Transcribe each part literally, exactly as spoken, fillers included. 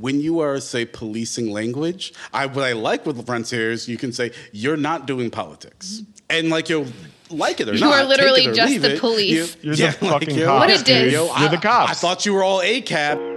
when you are, say, policing language, I, what I like with Rancière is you can say, you're not doing politics. And like you'll like it or you not. You are literally it just the it. police. You, you're yeah, the like, fucking yo, cop. What it is. Yo, I, you're the cops. I thought you were all A C A B.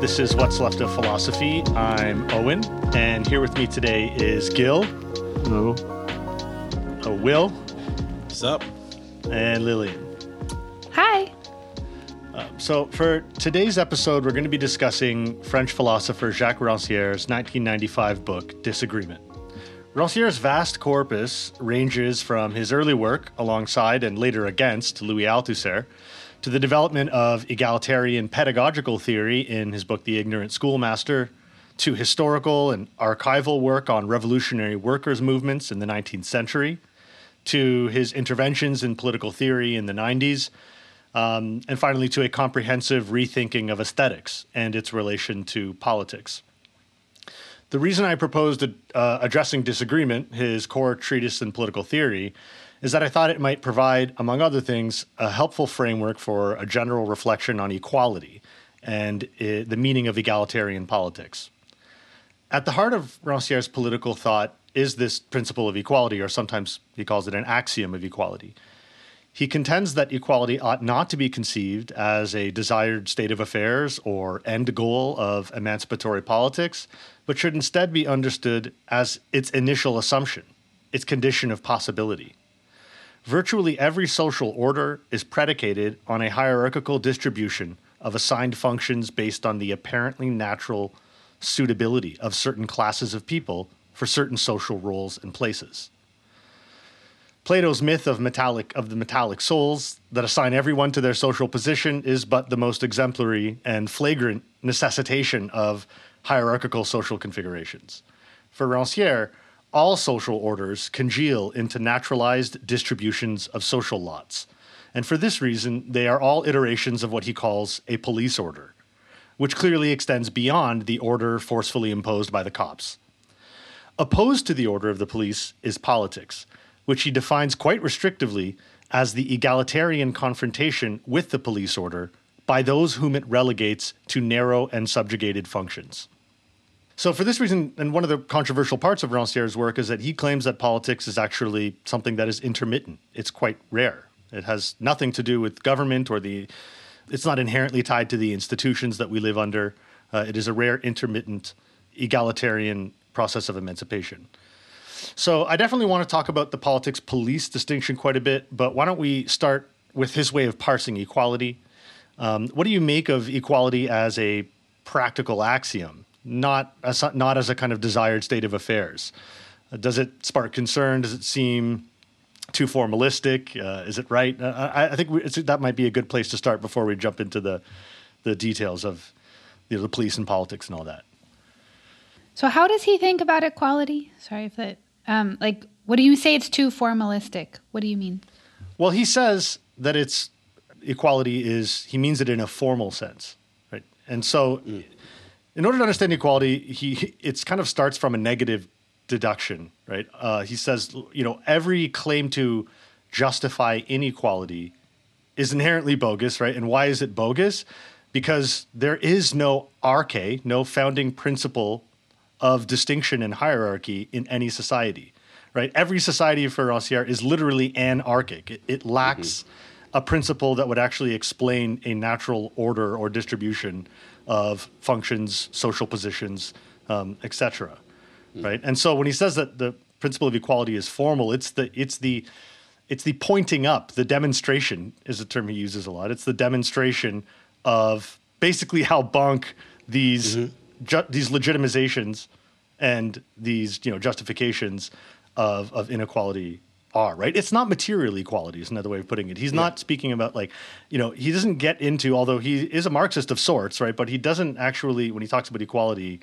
This is What's Left of Philosophy. I'm Owen, and here with me today is Gil. Hello. Oh, Will. What's up? And Lillian. Hi. Uh, so for today's episode, we're going to be discussing French philosopher Jacques Rancière's nineteen ninety-five book, Disagreement. Rancière's vast corpus ranges from his early work alongside and later against Louis Althusser, to the development of egalitarian pedagogical theory in his book, The Ignorant Schoolmaster, to historical and archival work on revolutionary workers' movements in the nineteenth century, to his interventions in political theory in the nineties, um, and finally to a comprehensive rethinking of aesthetics and its relation to politics. The reason I proposed uh, addressing disagreement, his core treatise in political theory, is that I thought it might provide, among other things, a helpful framework for a general reflection on equality and uh, the meaning of egalitarian politics. At the heart of Rancière's political thought is this principle of equality, or sometimes he calls it an axiom of equality. He contends that equality ought not to be conceived as a desired state of affairs or end goal of emancipatory politics, but should instead be understood as its initial assumption, its condition of possibility. Virtually every social order is predicated on a hierarchical distribution of assigned functions based on the apparently natural suitability of certain classes of people for certain social roles and places. Plato's myth of metallic of the metallic souls that assign everyone to their social position is but the most exemplary and flagrant necessitation of hierarchical social configurations. For Rancière, all social orders congeal into naturalized distributions of social lots, and for this reason, they are all iterations of what he calls a police order, which clearly extends beyond the order forcefully imposed by the cops. Opposed to the order of the police is politics, which he defines quite restrictively as the egalitarian confrontation with the police order by those whom it relegates to narrow and subjugated functions. So for this reason, and one of the controversial parts of Rancière's work is that he claims that politics is actually something that is intermittent. It's quite rare. It has nothing to do with government or the, it's not inherently tied to the institutions that we live under. Uh, it is a rare, intermittent, egalitarian process of emancipation. So I definitely want to talk about the politics-police distinction quite a bit, but why don't we start with his way of parsing equality? Um, what do you make of equality as a practical axiom? Not as, not as a kind of desired state of affairs. Does it spark concern? Does it seem too formalistic? Uh, is it right? Uh, I, I think we, it's, that might be a good place to start before we jump into the the details of you know, the police and politics and all that. So how does he think about equality? Sorry if that, um, like, what do you say it's too formalistic? What do you mean? Well, he says that it's equality is, he means it in a formal sense, right? And so... Mm. In order to understand equality, he it's kind of starts from a negative deduction, right? Uh, he says, you know, every claim to justify inequality is inherently bogus, right? And why is it bogus? Because there is no arche, no founding principle of distinction and hierarchy in any society, right? Every society for Rancière is literally anarchic. It, it lacks mm-hmm. a principle that would actually explain a natural order or distribution of functions, social positions, um, et cetera, mm. right? And so when he says that the principle of equality is formal, it's the it's the it's the pointing up, the demonstration is a term he uses a lot. It's the demonstration of basically how bonk these mm-hmm. ju- these legitimizations and these you know justifications of of inequality are, right? It's not material equality is another way of putting it. He's yeah. not speaking about, like, you know, he doesn't get into, although he is a Marxist of sorts, right? But he doesn't actually, when he talks about equality,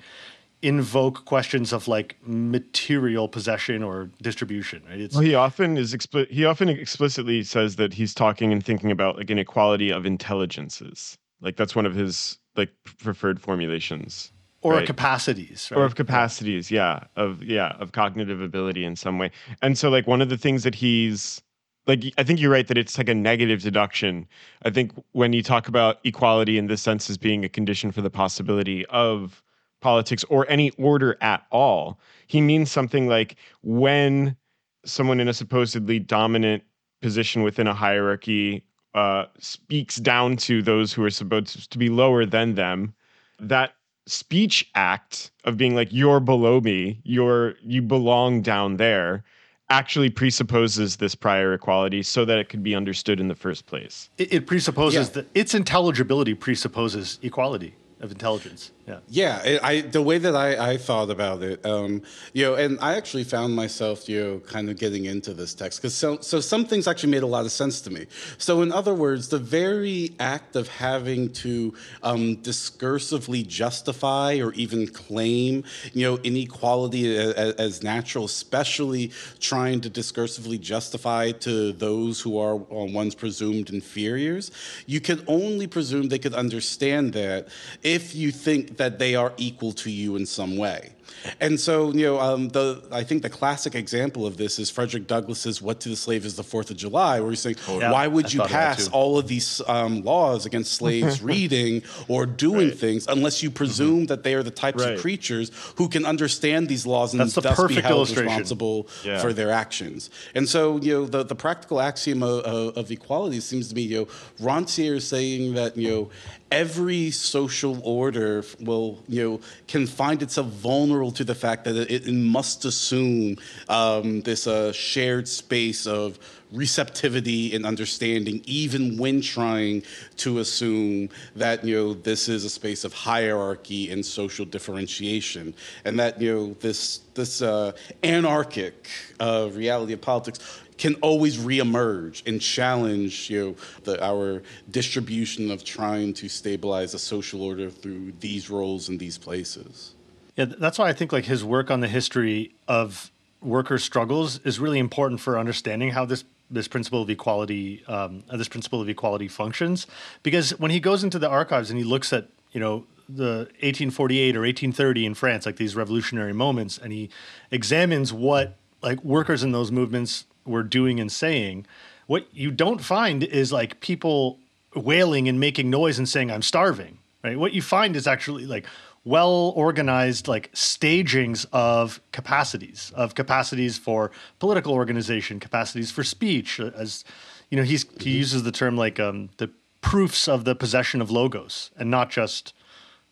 invoke questions of like material possession or distribution, right? It's, well, he often is expli- he often explicitly says that he's talking and thinking about like inequality of intelligences. Like that's one of his like preferred formulations. Or right. of capacities, right? Or of capacities, yeah. Of yeah, of cognitive ability in some way. And so like one of the things that he's like, I think you're right that it's like a negative deduction. I think when you talk about equality in this sense as being a condition for the possibility of politics or any order at all, he means something like when someone in a supposedly dominant position within a hierarchy uh, speaks down to those who are supposed to be lower than them, that speech act of being like, you're below me, you're you belong down there, actually presupposes this prior equality so that it could be understood in the first place. It, it presupposes yeah. that its intelligibility presupposes equality of intelligence. Yeah. Yeah. It, I, the way that I, I thought about it, um, you know, and I actually found myself, you know, kind of getting into this text because so, so some things actually made a lot of sense to me. So in other words, the very act of having to um, discursively justify or even claim, you know, inequality as, as natural, especially trying to discursively justify to those who are one's presumed inferiors, you can only presume they could understand that if you think that they are equal to you in some way. And so, you know, um, the I think the classic example of this is Frederick Douglass's "What to the Slave is the Fourth of July," where he's saying, yeah, "Why would I you pass all of these um, laws against slaves reading or doing right. things unless you presume mm-hmm. that they are the types right. of creatures who can understand these laws and That's thus the be held responsible yeah. for their actions?" And so, you know, the, the practical axiom of, of equality seems to be, you know, Rancière is saying that, you know, every social order will, you know, can find itself vulnerable to the fact that it, it must assume um, this uh, shared space of receptivity and understanding, even when trying to assume that, you know, this is a space of hierarchy and social differentiation, and that, you know, this this uh, anarchic uh, reality of politics can always reemerge and challenge, you know, the, our distribution of trying to stabilize a social order through these roles and these places. Yeah, that's why I think like his work on the history of worker struggles is really important for understanding how this this principle of equality, um, this principle of equality functions. Because when he goes into the archives and he looks at, you know, the eighteen forty-eight or eighteen thirty in France, like these revolutionary moments, and he examines what like workers in those movements were doing and saying, what you don't find is like people wailing and making noise and saying, "I'm starving," right? What you find is actually like well-organized like stagings of capacities, of capacities for political organization, capacities for speech. As you know, he's, he uses the term like um, the proofs of the possession of logos, and not just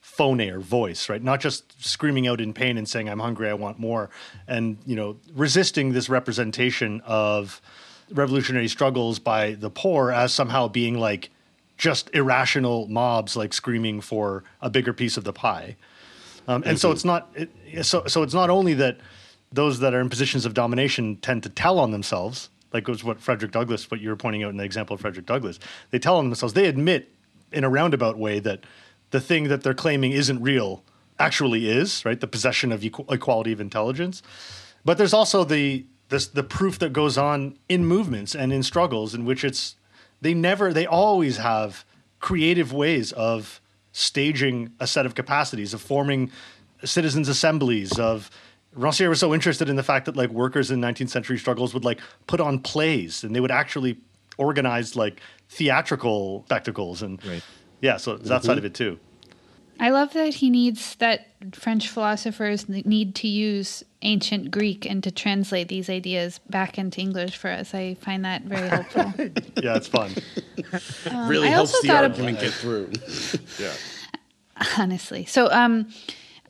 phone or voice, right? Not just screaming out in pain and saying, "I'm hungry, I want more," and, you know, resisting this representation of revolutionary struggles by the poor as somehow being like just irrational mobs like screaming for a bigger piece of the pie, um, and mm-hmm. so it's not. It, so so it's not only that those that are in positions of domination tend to tell on themselves, like was what Frederick Douglass, what you were pointing out in the example of Frederick Douglass. They tell on themselves. They admit in a roundabout way that the thing that they're claiming isn't real actually is, right? The possession of equal, equality of intelligence. But there's also the this the proof that goes on in movements and in struggles in which it's. They never, they always have creative ways of staging a set of capacities, of forming citizens' assemblies, of, Rancière was so interested in the fact that like workers in nineteenth century struggles would like put on plays, and they would actually organize like theatrical spectacles. And right. yeah, so mm-hmm. that side of it too. I love that he needs, that French philosophers need to use ancient Greek and to translate these ideas back into English for us. I find that very helpful. Yeah, it's fun. Um, really I helps the argument get through. Yeah. Honestly. So um,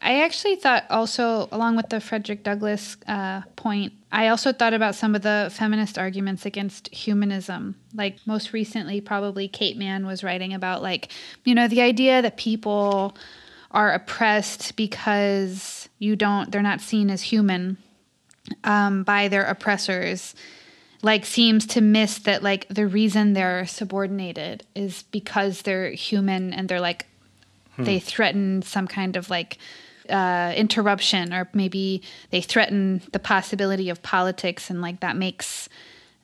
I actually thought also, along with the Frederick Douglass uh, point, I also thought about some of the feminist arguments against humanism. Like most recently, probably Kate Mann was writing about like, you know, the idea that people are oppressed because you don't, they're not seen as human um, by their oppressors. like seems to miss that like the reason they're subordinated is because they're human and they're like hmm. they threaten some kind of like uh, interruption, or maybe they threaten the possibility of politics, and like that makes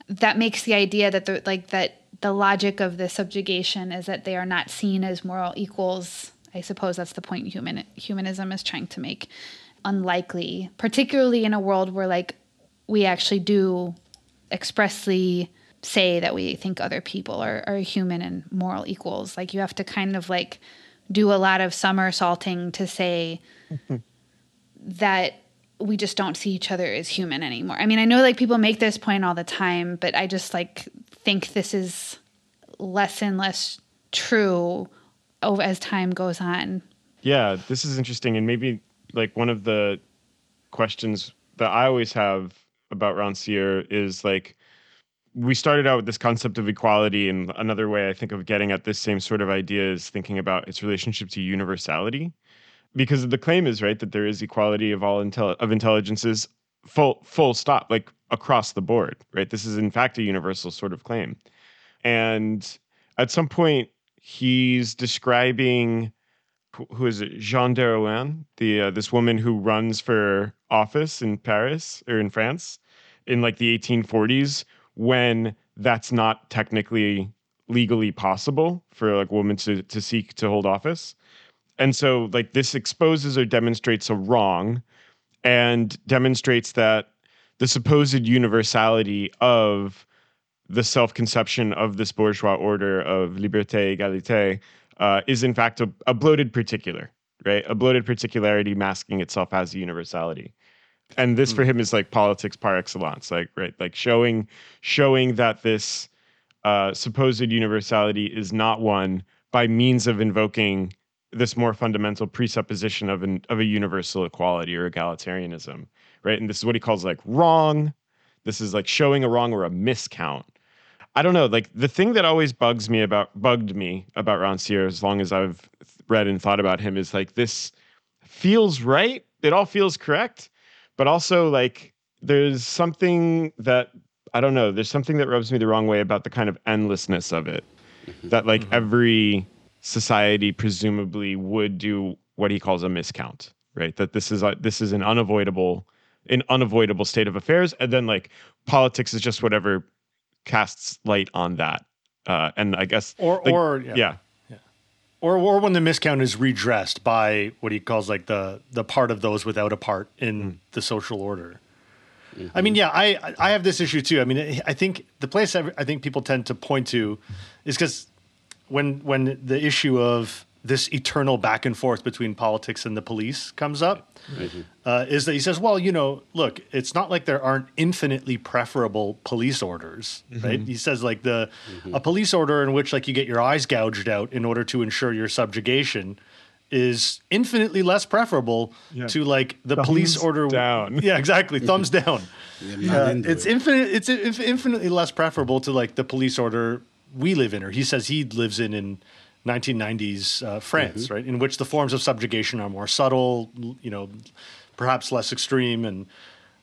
that makes the idea that the like that the logic of the subjugation is that they are not seen as moral equals. I suppose that's the point human humanism is trying to make. Unlikely, particularly in a world where like we actually do expressly say that we think other people are, are human and moral equals. Like you have to kind of like do a lot of somersaulting to say mm-hmm. that we just don't see each other as human anymore. I mean, I know like people make this point all the time, but I just like think this is less and less true over as time goes on. Yeah, this is interesting. And maybe like one of the questions that I always have about Rancière is like, we started out with this concept of equality, and another way I think of getting at this same sort of idea is thinking about its relationship to universality, because the claim is, right, that there is equality of all intel- of intelligences, full full stop, like across the board, right? This is in fact a universal sort of claim. And at some point he's describing, who is it, Jeanne Deroin, the uh, this woman who runs for office in Paris or in France in like the eighteen forties, when that's not technically legally possible for like women to to seek to hold office. And so like this exposes or demonstrates a wrong, and demonstrates that the supposed universality of the self-conception of this bourgeois order of liberté, égalité, Uh, is in fact a, a bloated particular, right? A bloated particularity masking itself as universality. And this mm. for him is like politics par excellence, like, right? Like showing, showing that this uh, supposed universality is not one by means of invoking this more fundamental presupposition of an, of a universal equality or egalitarianism, right? And this is what he calls like wrong. This is like showing a wrong or a miscount. I don't know, like the thing that always bugs me about, bugged me about Rancière as long as I've read and thought about him is like, this feels right. It all feels correct. But also like there's something that, I don't know, there's something that rubs me the wrong way about the kind of endlessness of it. That like mm-hmm. every society presumably would do what he calls a miscount, right? That this is, a, this is an unavoidable, an unavoidable state of affairs. And then like politics is just whatever casts light on that, uh, and I guess or like, or yeah. yeah, yeah, or or when the miscount is redressed by what he calls like the the part of those without a part in mm. the social order. Mm-hmm. I mean, yeah, I I have this issue too. I mean, I think the place I, I think people tend to point to is because when when the issue of this eternal back and forth between politics and the police comes up, mm-hmm. uh, is that he says, well, you know, look, it's not like there aren't infinitely preferable police orders, mm-hmm. right? He says like the mm-hmm. a police order in which like you get your eyes gouged out in order to ensure your subjugation is infinitely less preferable yeah. to like the thumbs police order. Down. Yeah, exactly. Thumbs down. Yeah, uh, it's it. infinite. It's inf- infinitely less preferable to like the police order we live in, or he says he lives in in nineteen nineties uh, France, mm-hmm. right, in which the forms of subjugation are more subtle, you know, perhaps less extreme. And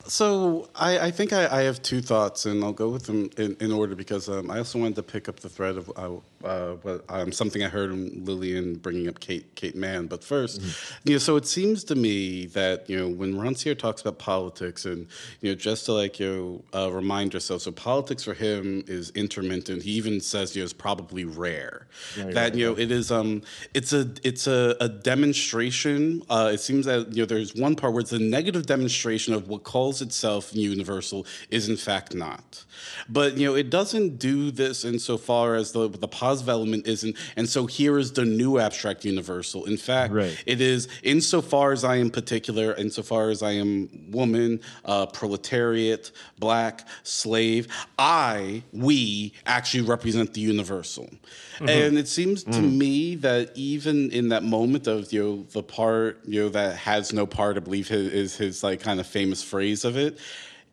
so I, I think I, I have two thoughts, and I'll go with them in, in order, because um, I also wanted to pick up the thread of uh, uh, what, um, something I heard from Lillian bringing up Kate Kate Mann. But first, mm-hmm. you know, so it seems to me that, you know, when Rancière talks about politics, and, you know, just to like, you know, uh, remind ourselves, so politics for him is intermittent. He even says, you know, it's probably rare. Yeah, that, right, you know, right. it is, um, it's a it's a, a demonstration. Uh, it seems that, you know, there's one part where it's a negative demonstration of what calls itself universal is in fact not. But, you know, it doesn't do this insofar as the, the positive element isn't, and so here is the new abstract universal. In fact, right. it is insofar as I am particular, insofar as I am woman, uh, proletariat, black, slave, I, we actually represent the universal. Mm-hmm. And it seems mm. to me that even in that moment of, you know, the part, you know, that has no part, I believe his, is his like kind of famous phrase of it,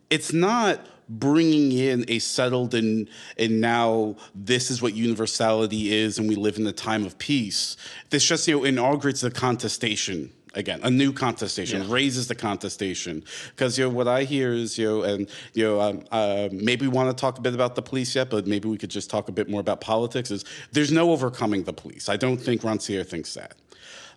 it's not bringing in a settled and and now this is what universality is and we live in the time of peace. This just, you know, inaugurates the contestation again, a new contestation, yeah. raises the contestation. Because, you know, what I hear is, you know, and, you know, um, uh, maybe we want to talk a bit about the police yet, but maybe we could just talk a bit more about politics, is there's no overcoming the police. I don't think Rancière thinks that.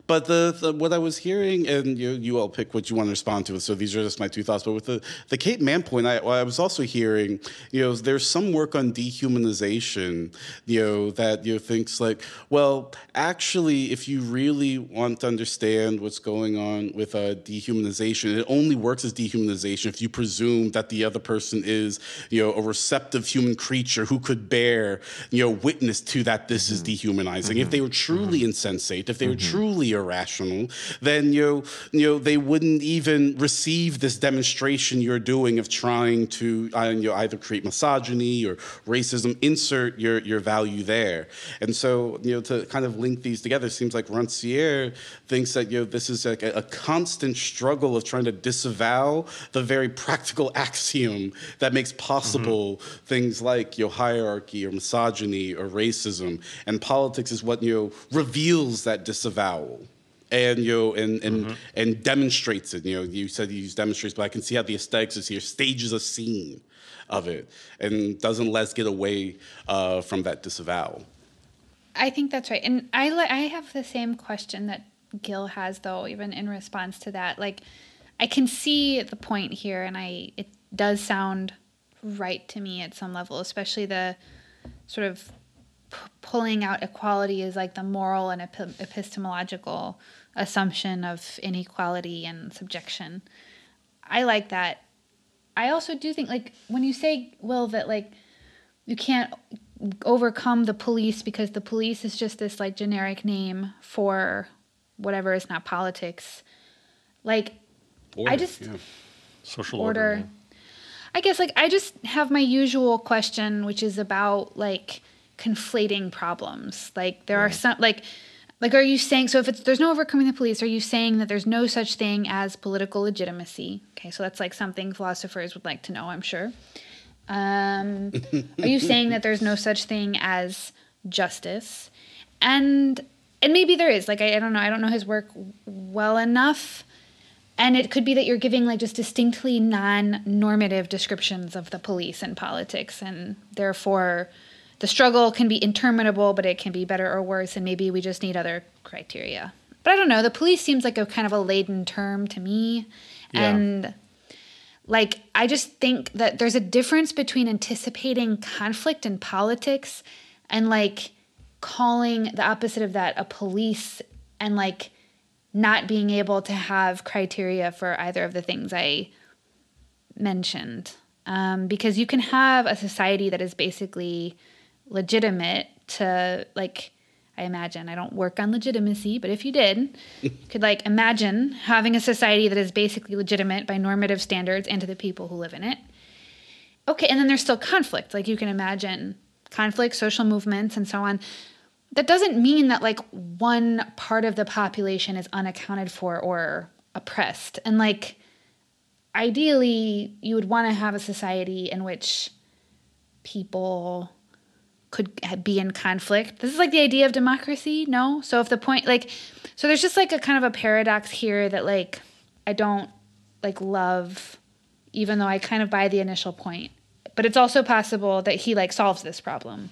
But the, the, what I was hearing, and you, you all pick what you want to respond to, so these are just my two thoughts, but with the, the Kate Mann point, I, I was also hearing, you know, there's some work on dehumanization, you know, that, you know, thinks like, well, actually, if you really want to understand what's going on with uh, dehumanization, it only works as dehumanization if you presume that the other person is, you know, a receptive human creature who could bear, you know, witness to that this mm-hmm. is dehumanizing. Mm-hmm. If they were truly mm-hmm. insensate, if they were mm-hmm. truly irrational, then you know, you know they wouldn't even receive this demonstration you're doing of trying to uh, you know, either create misogyny or racism. Insert your your value there, and so you know to kind of link these together, it seems like Rancière thinks that you know this is like a, a constant struggle of trying to disavow the very practical axiom that makes possible mm-hmm. things like you know, hierarchy or misogyny or racism, and politics is what you know reveals that disavowal. And you know, and and, mm-hmm. and demonstrates it. You know, you said you use demonstrates, but I can see how the aesthetics is here stages a scene of it and doesn't let us get away uh, from that disavowal. I think that's right, and I le- I have the same question that Gil has, though, even in response to that. Like, I can see the point here, and I it does sound right to me at some level, especially the sort of pulling out equality is like the moral and ep- epistemological assumption of inequality and subjection. I like that. I also do think, like, when you say, Will, that, like, you can't overcome the police because the police is just this, like, generic name for whatever is not politics. Like, order, I just... Yeah. Social order. order yeah. I guess, like, I just have my usual question, which is about, like... conflating problems. Like there yeah. are some like like are you saying so if it's there's no overcoming the police, are you saying that there's no such thing as political legitimacy? Okay, so that's like something philosophers would like to know, I'm sure. Um are you saying that there's no such thing as justice? And and maybe there is. Like I, I don't know. I don't know his work well enough. And it could be that you're giving like just distinctly non-normative descriptions of the police and politics, and therefore the struggle can be interminable, but it can be better or worse, and maybe we just need other criteria. But I don't know. The police seems like a kind of a laden term to me. Yeah. And, like, I just think that there's a difference between anticipating conflict in politics and, like, calling the opposite of that a police and, like, not being able to have criteria for either of the things I mentioned. Um, because you can have a society that is basically... legitimate to, like, I imagine, I don't work on legitimacy, but if you did, you could, like, imagine having a society that is basically legitimate by normative standards and to the people who live in it. Okay, and then there's still conflict. Like, you can imagine conflict, social movements, and so on. That doesn't mean that, like, one part of the population is unaccounted for or oppressed. And, like, ideally, you would want to have a society in which people... could be in conflict. This is like the idea of democracy, no? So if the point, like, so there's just like a kind of a paradox here that like I don't like love, even though I kind of buy the initial point. But it's also possible that he like solves this problem.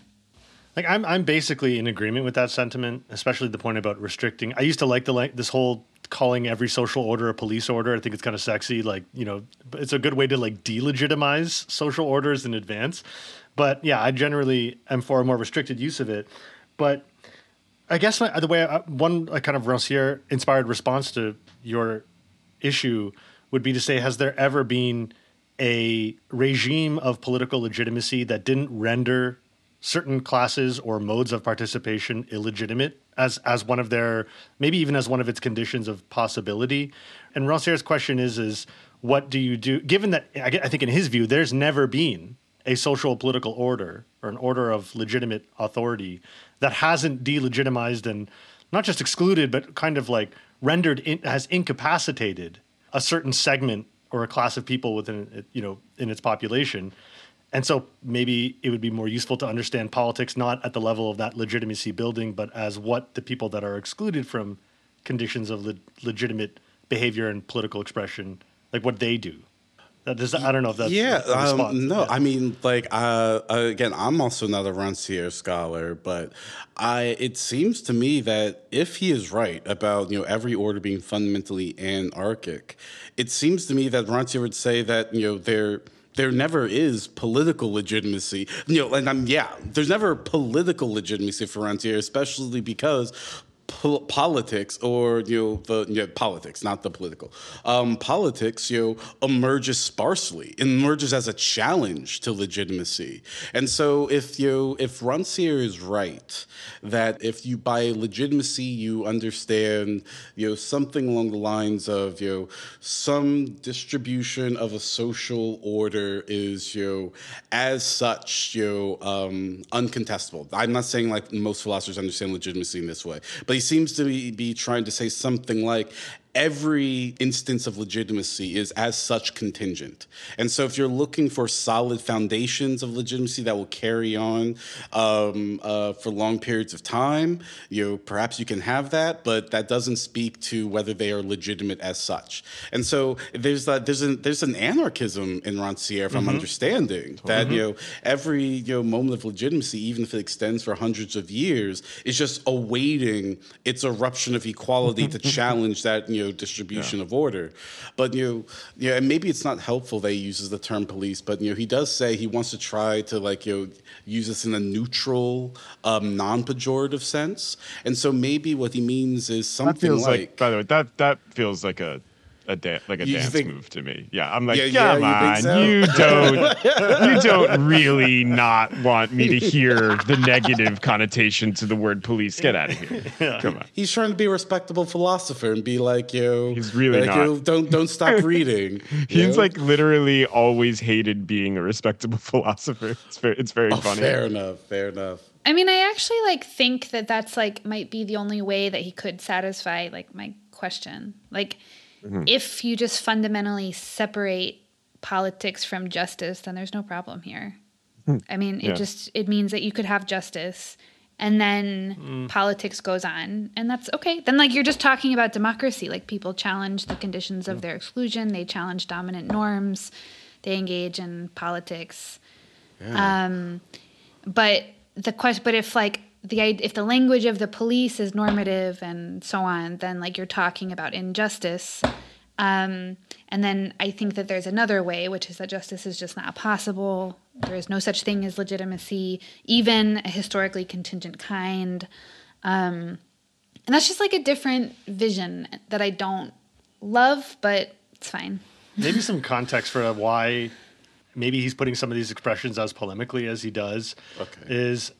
Like I'm, I'm basically in agreement with that sentiment, especially the point about restricting. I used to like the like this whole calling every social order a police order. I think it's kind of sexy. Like, you know, it's a good way to like delegitimize social orders in advance. But yeah, I generally am for a more restricted use of it. But I guess my, the way I, one kind of Rancière-inspired response to your issue would be to say, has there ever been a regime of political legitimacy that didn't render certain classes or modes of participation illegitimate as as one of their, maybe even as one of its conditions of possibility? And Rancière's question is, is what do you do? Given that, I, I think in his view, there's never been a social political order or an order of legitimate authority that hasn't delegitimized and not just excluded, but kind of like rendered, in, has incapacitated a certain segment or a class of people within, you know, in its population. And so maybe it would be more useful to understand politics, not at the level of that legitimacy building, but as what the people that are excluded from conditions of le- legitimate behavior and political expression, like what they do. That does, I don't know if that's yeah. Like, um, no, yeah. I mean, like uh, again, I'm also not a Rancière scholar, but I it seems to me that if he is right about you know every order being fundamentally anarchic, it seems to me that Rancière would say that you know there there never is political legitimacy. You know, and I'm yeah, there's never political legitimacy for Rancière, especially because. Politics, or you know, the you know, politics, not the political. Um, politics, you know, emerges sparsely, emerges as a challenge to legitimacy. And so, if you if Rancière is right that if you by legitimacy you understand you know something along the lines of you know some distribution of a social order is you know as such you know um, uncontestable. I'm not saying like most philosophers understand legitimacy in this way, but he seems to be, be trying to say something like every instance of legitimacy is as such contingent. And so if you're looking for solid foundations of legitimacy that will carry on um, uh, for long periods of time, you know, perhaps you can have that, but that doesn't speak to whether they are legitimate as such. And so there's that, there's an, there's an anarchism in Rancière, if mm-hmm. I'm understanding, that mm-hmm. you know, every you know, moment of legitimacy, even if it extends for hundreds of years, is just awaiting its eruption of equality to challenge that, you know, distribution yeah. of order. But you know, you know, and maybe it's not helpful that he uses the term police, but you know, he does say he wants to try to like you know, use this in a neutral, um, non-pejorative sense. And so maybe what he means is something like, like by the way, that that feels like a a da- like a dance think, move to me. Yeah, I'm like, yeah, yeah, come yeah, you on, so? you don't, you don't really not want me to hear the negative connotation to the word police. Get out of here. Yeah. Come on. He's trying to be a respectable philosopher and be like, yo, he's really like, not. Yo, don't don't stop reading. He's know? like literally always hated being a respectable philosopher. It's very, it's very oh, funny. Fair enough. Fair enough. I mean, I actually like think that that's like might be the only way that he could satisfy like my question, like. Mm-hmm. If you just fundamentally separate politics from justice, then there's no problem here. Mm. I mean, it yeah. just it means that you could have justice and then mm. politics goes on, and that's okay. Then like you're just talking about democracy, like people challenge the conditions of yeah. their exclusion, they challenge dominant norms, they engage in politics. Yeah. Um, but the question, but if like The if the language of the police is normative and so on, then like you're talking about injustice. Um, and then I think that there's another way, which is that justice is just not possible. There is no such thing as legitimacy, even a historically contingent kind. Um, and that's just like a different vision that I don't love, but it's fine. Maybe some context for why maybe he's putting some of these expressions as polemically as he does okay. is...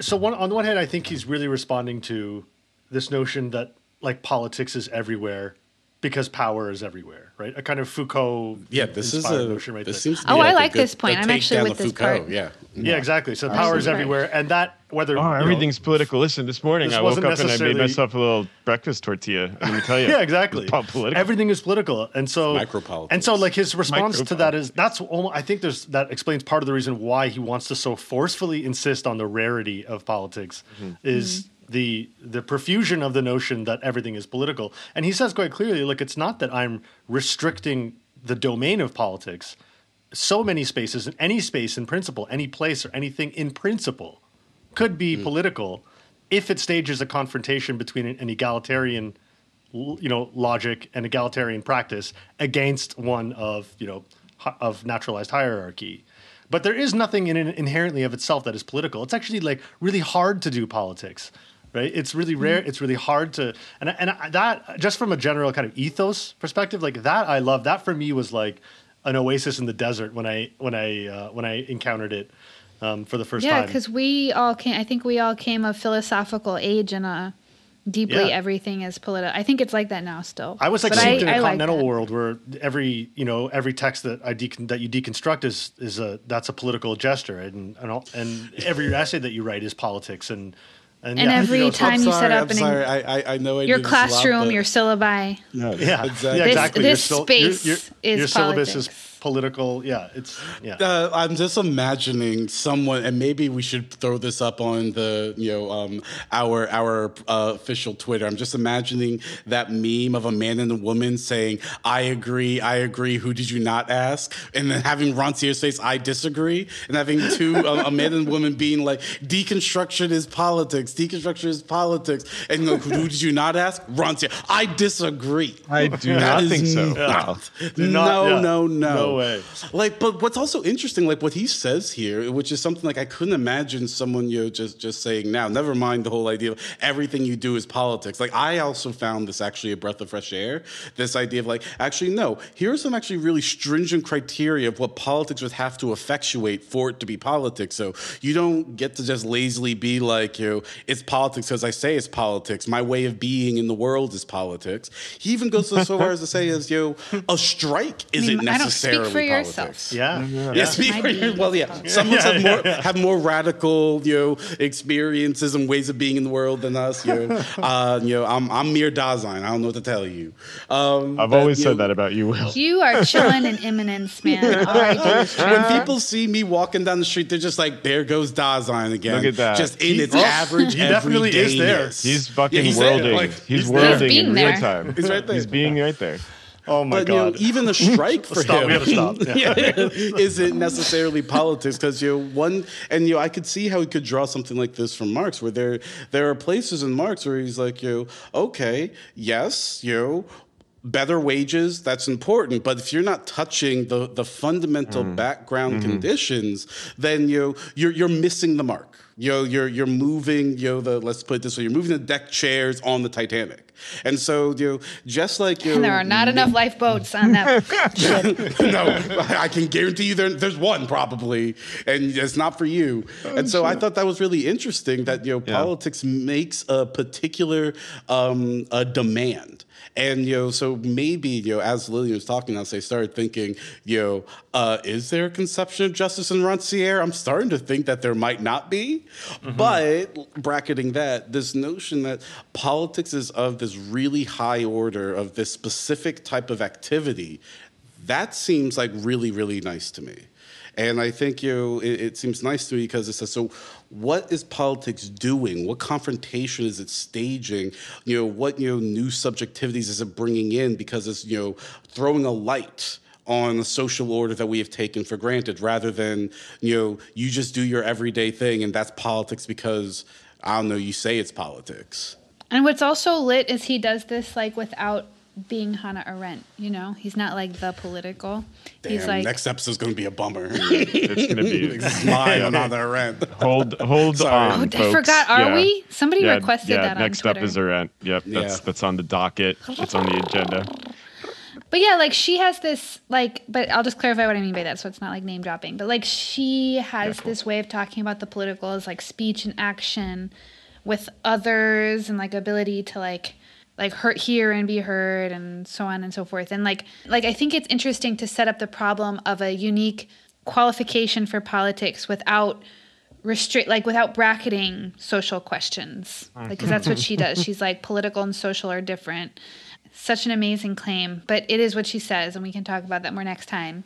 So one, on the one hand, I think he's really responding to this notion that like politics is everywhere because power is everywhere, right? A kind of Foucault yeah, this is a, notion right this there. Seems to oh, like I like good, this point. I'm actually with this Foucault, part. Yeah. yeah, yeah, exactly. So power is everywhere, and that whether oh, everything's know, political. Listen, this morning this I woke up and I made myself a little breakfast tortilla. Let me tell you, yeah, exactly. Political. Everything is political, and so micropolitics. And so like his response to that is that's I think there's that explains part of the reason why he wants to so forcefully insist on the rarity of politics mm-hmm. is. Mm-hmm. the the profusion of the notion that everything is political. And he says quite clearly, look, it's not that I'm restricting the domain of politics. So many spaces, any space in principle, any place or anything in principle could be mm. political if it stages a confrontation between an egalitarian, you know, logic and egalitarian practice against one of, you know, of naturalized hierarchy. But there is nothing in, in inherently of itself that is political. It's actually like really hard to do politics. Right? It's really rare. It's really hard to, and and that just from a general kind of ethos perspective, like that I love. That for me was like an oasis in the desert when I when I uh, when I encountered it um, for the first yeah, time. Yeah, because we all came. I think we all came of philosophical age in a deeply yeah. everything is political. I think it's like that now still. I was like steeped in a I continental like world where every you know every text that I de- that you deconstruct is is a that's a political gesture, and and, all, and every essay that you write is politics and. And, and yeah, every you know, time sorry, you set up I'm an sorry, I, I know I your classroom, lot, your syllabi. No, yeah, exactly. This, yeah, exactly. This your, space your, your, is your syllabus politics. Is political, yeah, it's, yeah. Uh, I'm just imagining someone, and maybe we should throw this up on the, you know, um, our our uh, official Twitter. I'm just imagining that meme of a man and a woman saying, I agree, I agree, who did you not ask? And then having Rancière say, I disagree, and having two, a, a man and a woman being like, deconstruction is politics, deconstruction is politics, and like, who did you not ask? Rancière, I disagree. I do that not think so. Not, yeah. do not, no, yeah. no, no, no. No way. Like, but what's also interesting, like what he says here, which is something like I couldn't imagine someone, you know, just, just saying now, never mind the whole idea of everything you do is politics. Like, I also found this actually a breath of fresh air, this idea of like, actually, no, here are some actually really stringent criteria of what politics would have to effectuate for it to be politics. So you don't get to just lazily be like, you know, it's politics because I say it's politics. My way of being in the world is politics. He even goes so far as to say, as you know, a strike isn't I mean, necessarily I don't speak for politics. Yourself. Yeah. yeah. yeah speak for your, well, yeah. Some yeah, have, yeah, more, yeah. have more radical, you know, experiences and ways of being in the world than us. You know, uh, you know I'm, I'm mere Dasein. I don't know what to tell you. Um, I've but, always you said know, that about you, Will. You are chilling in imminence, man. All right, when people see me walking down the street, they're just like, there goes Dasein again. Look at that. Just in he, its oh, average He definitely is there. He's fucking yeah, he's worlding. Like, he's, he's worlding in real time. He's right there. He's being right there. Oh my but, God! You know, even the strike for stop, him we gotta stop. Yeah. yeah, isn't necessarily politics because you know, one and you know, I could see how he could draw something like this from Marx, where there there are places in Marx where he's like, you know, okay, yes, you know, better wages, that's important, but if you're not touching the the fundamental mm. background mm-hmm. conditions, then you know, you're you're missing the mark. You know, you're you're moving. You know, the let's put it this way: you're moving the deck chairs on the Titanic. And so, you know, just like you, and there are not enough lifeboats on that ship. No, I can guarantee you there, there's one probably, and it's not for you. Oh, and so, shit. I thought that was really interesting that you know yeah. politics makes a particular um, a demand, and you know, so maybe you know, as Lillian was talking, as I started thinking, you know, uh, is there a conception of justice in Rancière? I'm starting to think that there might not be, mm-hmm. but bracketing that, this notion that politics is of the this really high order of this specific type of activity, that seems like really, really nice to me. And I think you know, it, it seems nice to me because it says, so what is politics doing? What confrontation is it staging? You know, what you know, new subjectivities is it bringing in because it's you know, throwing a light on the social order that we have taken for granted rather than you know, you just do your everyday thing and that's politics because, I don't know, you say it's politics. And what's also lit is he does this like without being Hannah Arendt, you know? He's not like the political. Damn, he's like, next episode's going to be a bummer. It's going to be a slide on Hannah Arendt. Hold, hold on, oh, folks. I forgot, are yeah. we? Somebody yeah, requested yeah, that on next Twitter. Up is Arendt. Yep, that's, yeah. that's on the docket. It's on the agenda. But yeah, like she has this, like, but I'll just clarify what I mean by that so it's not like name dropping. But like she has yeah, cool. this way of talking about the political as like speech and action with others and like ability to like like hurt here and be heard and so on and so forth. And like like I think it's interesting to set up the problem of a unique qualification for politics without restrict like without bracketing social questions. Like because that's what she does. She's like political and social are different. Such an amazing claim, but it is what she says, and we can talk about that more next time.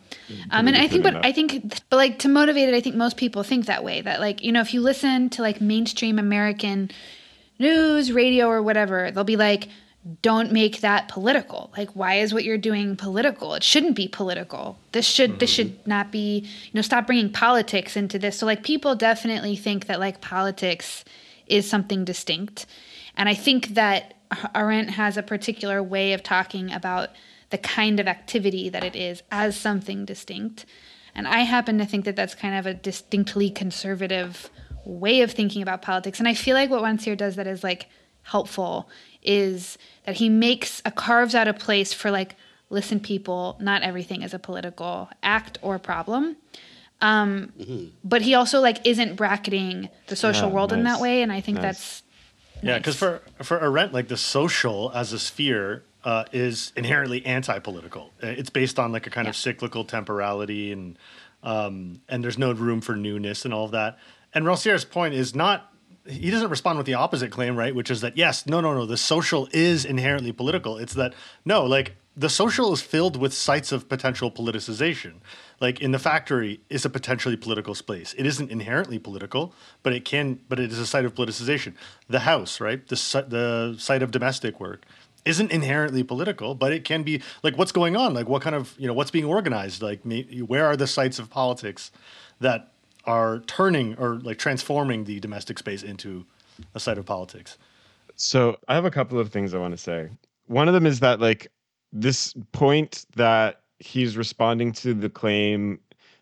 Um, and I think, what I think, but like to motivate it, I think most people think that way. That like you know, if you listen to like mainstream American news, radio, or whatever, they'll be like, "Don't make that political. Like, why is what you're doing political? It shouldn't be political. This should mm-hmm. this should not be. You know, stop bringing politics into this." So like people definitely think that like politics is something distinct, and I think that Arendt has a particular way of talking about the kind of activity that it is as something distinct. And I happen to think that that's kind of a distinctly conservative way of thinking about politics. And I feel like what Rancière does that is like helpful is that he makes a carves out a place for like, listen, people, not everything is a political act or problem. Um, mm-hmm. But he also like isn't bracketing the social yeah, world nice. in that way. And I think nice. that's, Yeah, because for, for Arendt, like the social as a sphere uh, is inherently anti-political. It's based on like a kind yeah. of cyclical temporality and um, and there's no room for newness and all of that. And Rancière's point is not, he doesn't respond with the opposite claim, right? Which is that, yes, no, no, no, the social is inherently political. It's that, no, like the social is filled with sites of potential politicization. Like in the factory is a potentially political space. It isn't inherently political, but it can. But it is a site of politicization. The house, right? The the site of domestic work isn't inherently political, but it can be. Like what's going on? Like what kind of you know what's being organized? Like where are the sites of politics that are turning or like transforming the domestic space into a site of politics? So I have a couple of things I want to say. One of them is that like this point that he's responding to the claim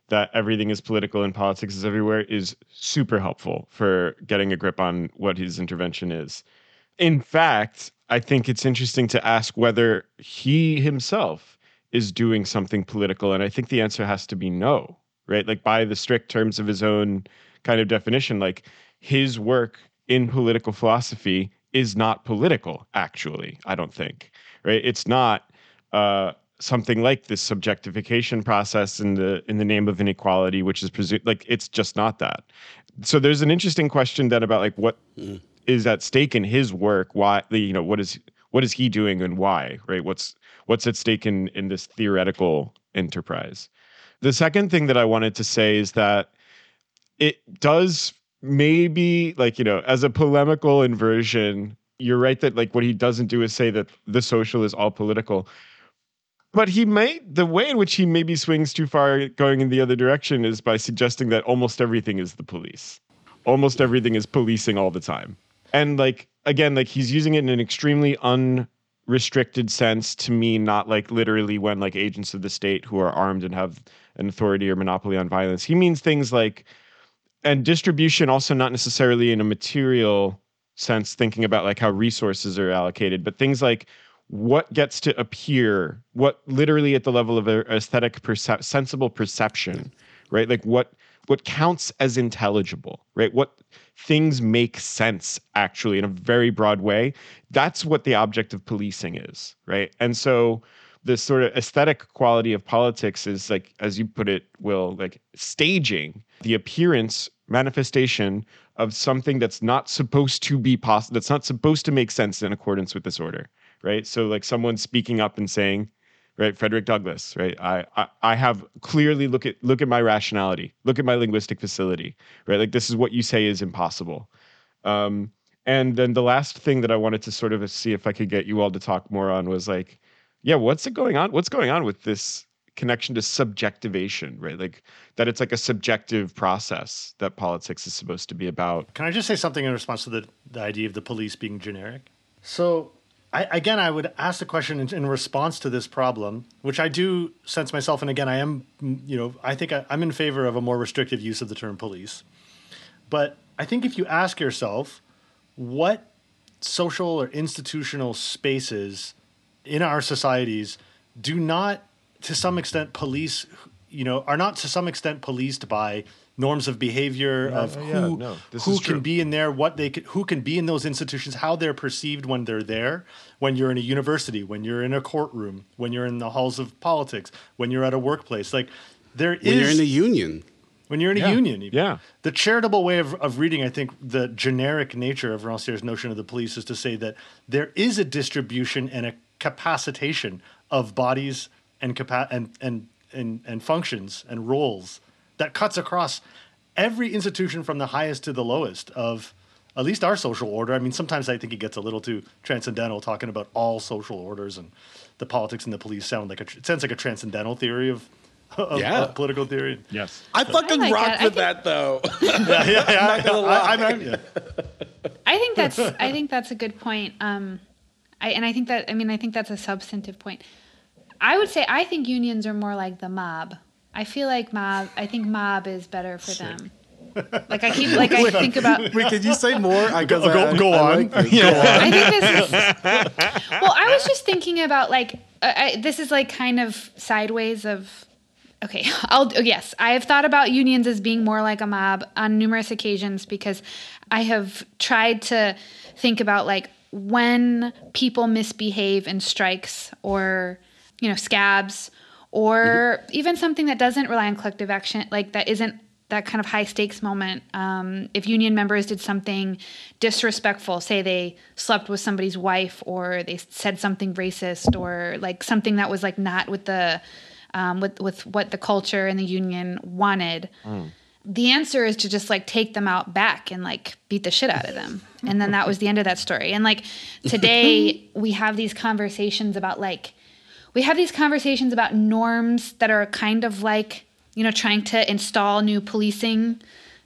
that everything is political and politics is everywhere is super helpful for getting a grip on what his intervention is. In fact, I think it's interesting to ask whether he himself is doing something political. And I think the answer has to be no, right? Like by the strict terms of his own kind of definition, like his work in political philosophy is not political, actually, I don't think, right? It's not uh, something like this subjectification process in the in the name of inequality, which is presumed, like, it's just not that. So there's an interesting question then about, like, what mm. is at stake in his work? Why, you know, what is what is he doing and why, right? What's what's at stake in, in this theoretical enterprise? The second thing that I wanted to say is that it does maybe, like, you know, as a polemical inversion, you're right that, like, what he doesn't do is say that the social is all political. But he might, the way in which he maybe swings too far going in the other direction is by suggesting that almost everything is the police. Almost everything is policing all the time. And, like, again, like, he's using it in an extremely unrestricted sense to mean not, like, literally when, like, agents of the state who are armed and have an authority or monopoly on violence. He means things like, and distribution also not necessarily in a material sense, thinking about like how resources are allocated, but things like what gets to appear, what literally at the level of aesthetic, perce- sensible perception, right? Like what what counts as intelligible, right? What things make sense actually in a very broad way. That's what the object of policing is, right? And so this sort of aesthetic quality of politics is like, as you put it, Will, like staging the appearance, manifestation of something that's not supposed to be possible, that's not supposed to make sense in accordance with this order, right? So like someone speaking up and saying, right, Frederick Douglass, right? I, I, I have clearly look at, look at my rationality, look at my linguistic facility, right? Like this is what you say is impossible. Um, and then the last thing that I wanted to sort of see if I could get you all to talk more on was like, yeah, what's it going on? What's going on with this connection to subjectivation, right? Like that it's like a subjective process that politics is supposed to be about. Can I just say something in response to the, the idea of the police being generic? So I, again, I would ask the question in, in response to this problem, which I do sense myself. And again, I am, you know, I think I, I'm in favor of a more restrictive use of the term police. But I think if you ask yourself what social or institutional spaces in our societies do not, to some extent, police, you know, are not to some extent policed by norms of behavior, yeah, of who, yeah, no, who can be in there, what they can, who can be in those institutions, how they're perceived when they're there, when you're in a university, when you're in a courtroom, when you're in the halls of politics, when you're at a workplace. Like there is... When you're in a union. When you're in yeah. a union. Even. Yeah. The charitable way of, of reading, I think, the generic nature of Rancière's notion of the police is to say that there is a distribution and a capacitation of bodies and capa- and, and and and functions and roles that cuts across every institution from the highest to the lowest of at least our social order. I mean, sometimes I think it gets a little too transcendental talking about all social orders, and the politics and the police sound like a it sounds like a transcendental theory of of, yeah. of political theory. Yes, I fucking I like rocked that. with think... that though. yeah, yeah, yeah. I'm not gonna lie. I, I'm, I'm, yeah. I think that's I think that's a good point. Um, I, and I think that, I mean, I think that's a substantive point. I would say, I think unions are more like the mob. I feel like mob, I think mob is better for Sick. them. Like I keep, like I think about. Wait, could you say more? I guess go, I, go, go I, on. I like yeah. Go on. I think this is, well, I was just thinking about like, uh, I, this is like kind of sideways of, okay, I'll, yes, I have thought about unions as being more like a mob on numerous occasions because I have tried to think about like, when people misbehave in strikes or, you know, scabs or mm-hmm. even something that doesn't rely on collective action, like that isn't that kind of high stakes moment. Um, if union members did something disrespectful, say they slept with somebody's wife or they said something racist or like something that was like not with the um, with with what the culture and the union wanted, mm. the answer is to just like take them out back and like beat the shit out of them. And then that was the end of that story. And like today we have these conversations about like, we have these conversations about norms that are kind of like, you know, trying to install new policing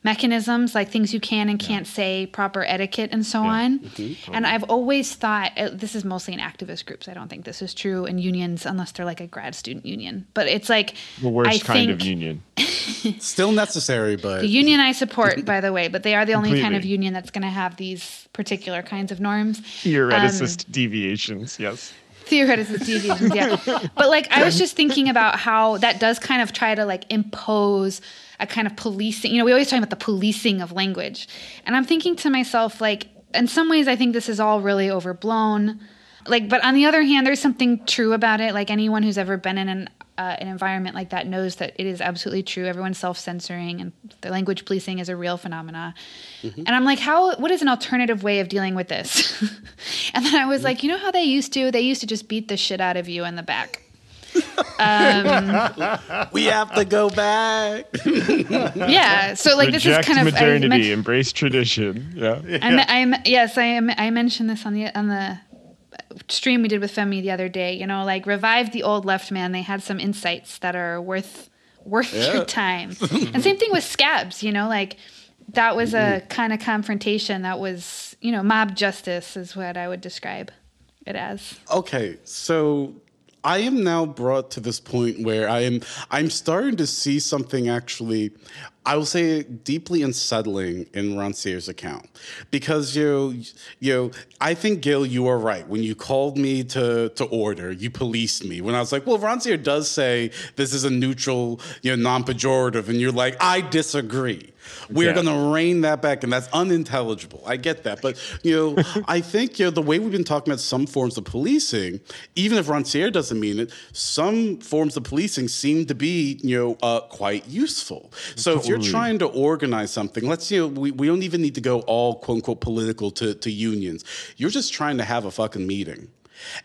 mechanisms, like things you can and can't yeah. say, proper etiquette and so yeah. on. Mm-hmm. And I've always thought, this is mostly in activist groups, I don't think this is true in unions unless they're like a grad student union. But it's like the worst I kind think, of union. Still necessary, but... The union I support, by the way, but they are the only completely. kind of union that's going to have these particular kinds of norms. Theoreticist um, deviations, yes. Theoreticist deviations, yeah. But like I was just thinking about how that does kind of try to like impose a kind of policing. You know, we always talk about the policing of language. And I'm thinking to myself, like, in some ways I think this is all really overblown. Like, but on the other hand, there's something true about it. Like anyone who's ever been in an uh, an environment like that knows that it is absolutely true. Everyone's self-censoring and the language policing is a real phenomena. Mm-hmm. And I'm like, how, what is an alternative way of dealing with this? And then I was mm-hmm. like, you know how they used to? They used to just beat the shit out of you in the back. Um, we have to go back. Yeah. So like Reject this is kind of modernity, I, embrace tradition. Yeah. I'm, I'm, yes, I am. I mentioned this on the on the. stream we did with Femi the other day, you know, like revive the old left man. They had some insights that are worth worth yeah. your time. And same thing with scabs, you know, like that was a kind of confrontation that was, you know, mob justice is what I would describe it as. Okay, so I am now brought to this point where I am I'm starting to see something actually, I will say, deeply unsettling in Rancière's account. Because, you know, you know, I think, Gil, you are right. When you called me to, to order, you policed me. When I was like, well, Rancière does say this is a neutral, you know, non-pejorative. And you're like, I disagree. We're yeah. going to rein that back. And that's unintelligible. I get that. But, you know, I think, you know, the way we've been talking about some forms of policing, even if Rancière doesn't mean it, some forms of policing seem to be, you know, uh, quite useful. So if you're trying to organize something, let's, you know, we, we don't even need to go all quote unquote political to, to unions. You're just trying to have a fucking meeting.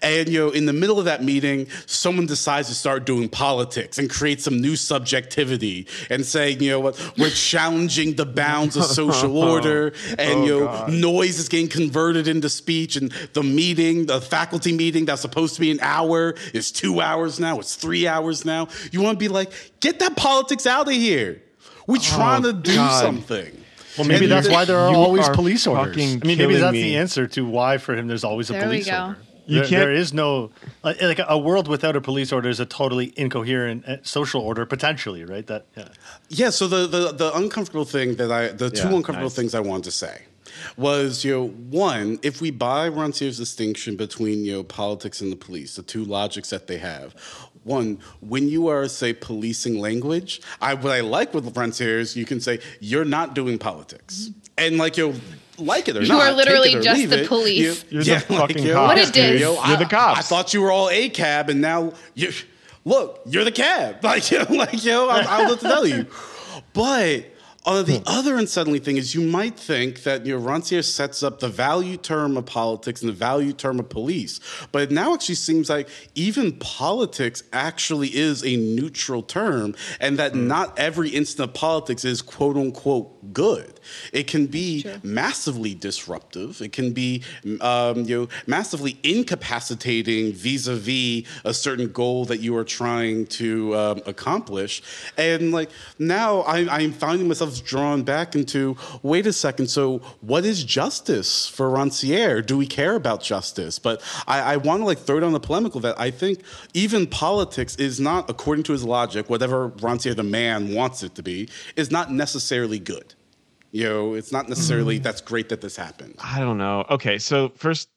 And, you know, in the middle of that meeting, someone decides to start doing politics and create some new subjectivity and say, you know what, we're challenging the bounds of social order. And, oh, you know, God. noise is getting converted into speech. And the meeting, the faculty meeting that's supposed to be an hour is two hours now. It's three hours now. You want to be like, get that politics out of here. We're trying oh, to do God. something. Well, maybe and that's why there are always are police orders. I mean, maybe that's me. the answer to why for him there's always a there police order. You there, there is no like, like a world without a police order is a totally incoherent social order potentially, right? That yeah. Yeah. So the the, the uncomfortable thing that I the two yeah, uncomfortable nice. things I wanted to say was, you know, one, if we buy Rancière's distinction between, you know, politics and the police, the two logics that they have. One, when you are, say, policing language, I, what I like with Rancière is you can say, you're not doing politics. And, like, you'll like it or you not. You are literally just the it, police. You, you're yeah, the like, fucking you know, cop. What it is. Yo, I, you're the cops. I thought you were all A C A B, and now, you, look, you're the cab. Like, you know, like, yo, I, I'll have to tell you. But... Uh, the other unsettling thing is you might think that, you know, Rancière sets up the value term of politics and the value term of police. But it now actually seems like even politics actually is a neutral term and that mm. not every instant of politics is quote unquote good. It can be sure. massively disruptive. It can be um, you know, massively incapacitating vis-a-vis a certain goal that you are trying to um, accomplish. And like now I, I'm finding myself drawn back into, wait a second, so what is justice for Rancière? Do we care about justice? But I, I want to like throw down the polemical that I think even politics is not, according to his logic, whatever Rancière the man wants it to be, is not necessarily good. You know, it's not necessarily mm. that's great that this happened. I don't know. Okay, so first,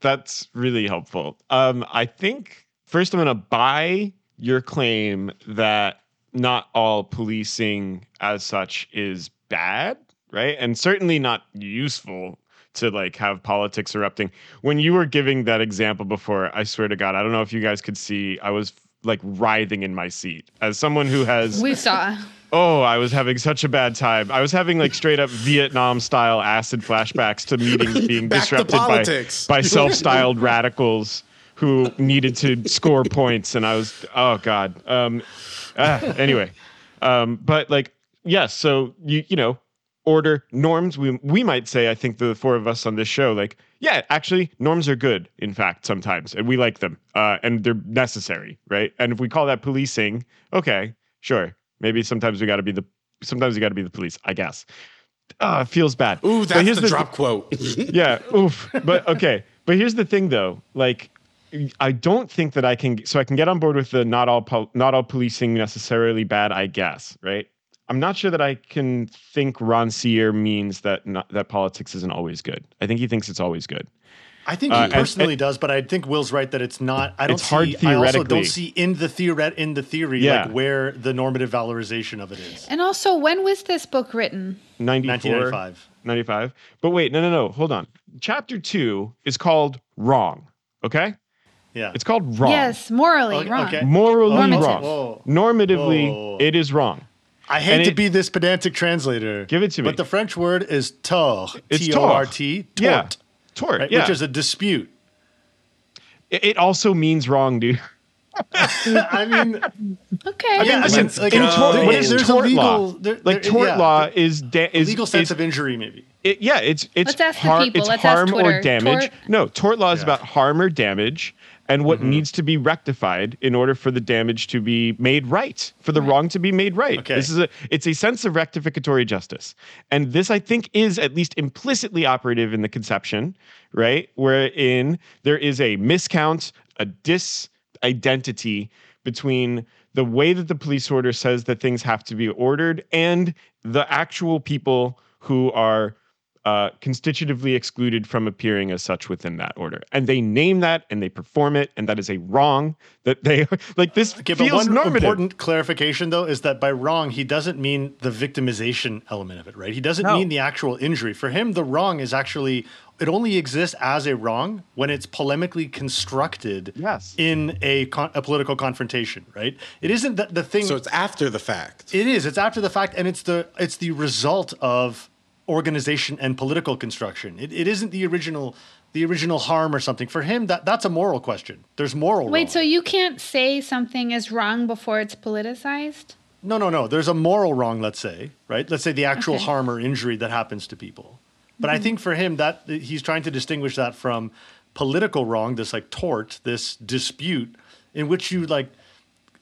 that's really helpful. Um, I think first I'm going to buy your claim that not all policing as such is bad, right? And certainly not useful to like have politics erupting. When you were giving that example before, I swear to God, I don't know if you guys could see, I was like writhing in my seat as someone who has... We saw... Oh, I was having such a bad time. I was having like straight up Vietnam style acid flashbacks to meetings being disrupted by, by self-styled radicals who needed to score points. And I was, oh God. Um, ah, anyway. Um, but like, yes. Yeah, so you, you know, order norms. We, we might say, I think the four of us on this show, like, yeah, actually norms are good. In fact, sometimes, and we like them, uh, and they're necessary. Right. And if we call that policing, okay, sure. Maybe sometimes we got to be the sometimes you got to be the police, I guess. Ah, uh, it feels bad. Ooh, that's here's the, the drop th- quote. Yeah, oof. But okay. But here's the thing, though. Like, I don't think that I can. So I can get on board with the not all pol- not all policing necessarily bad, I guess. Right. I'm not sure that I can think Rancière means that not, that politics isn't always good. I think he thinks it's always good. I think he uh, personally and, and, does, but I think Will's right that it's not. I don't it's see. Hard theoretically. I also don't see in the theoret in the theory yeah. like where the normative valorization of it is. And also, when was this book written? nineteen ninety-five ninety-five But wait, no, no, no. Hold on. Chapter two is called Wrong. Okay. Yeah. It's called Wrong. Yes, morally okay, wrong. Okay. Morally Normative. wrong. Whoa. Normatively, Whoa. it is wrong. I hate and to it, be this pedantic translator. Give it to me. But the French word is tort. It's T O R T Tort. Yeah. Tort, right, yeah. Which is a dispute. It, it also means wrong, dude. I mean, okay. I mean, listen, like, in tort, there, what is there's tort a legal, law? There, there, like tort yeah, law there, is da- is legal sense is, of injury, maybe. It, yeah, it's it's, har- it's harm or damage. Tort? No, tort law is yeah. about harm or damage, and what mm-hmm. needs to be rectified in order for the damage to be made right, for the right. wrong to be made right. Okay. This is a it's a sense of rectificatory justice, and this I think is at least implicitly operative in the conception, right? Wherein there is a miscount, a dis. identity between the way that the police order says that things have to be ordered and the actual people who are uh, constitutively excluded from appearing as such within that order. And they name that and they perform it. And that is a wrong that they like this okay, feels but one normative. Important clarification, though, is that by wrong, he doesn't mean the victimization element of it, right? He doesn't no. mean the actual injury. For him, the wrong is actually... It only exists as a wrong when it's polemically constructed yes. in a, con- a political confrontation, right? It isn't that the thing. So it's after the fact. It is. It's after the fact, and it's the it's the result of organization and political construction. It it isn't the original the original harm or something. For him, that that's a moral question. There's moral. Wait, wrong. So you can't say something is wrong before it's politicized? No, no, no. There's a moral wrong. Let's say, right? Let's say the actual okay. harm or injury that happens to people. But I think for him that he's trying to distinguish that from political wrong, this like tort, this dispute in which you like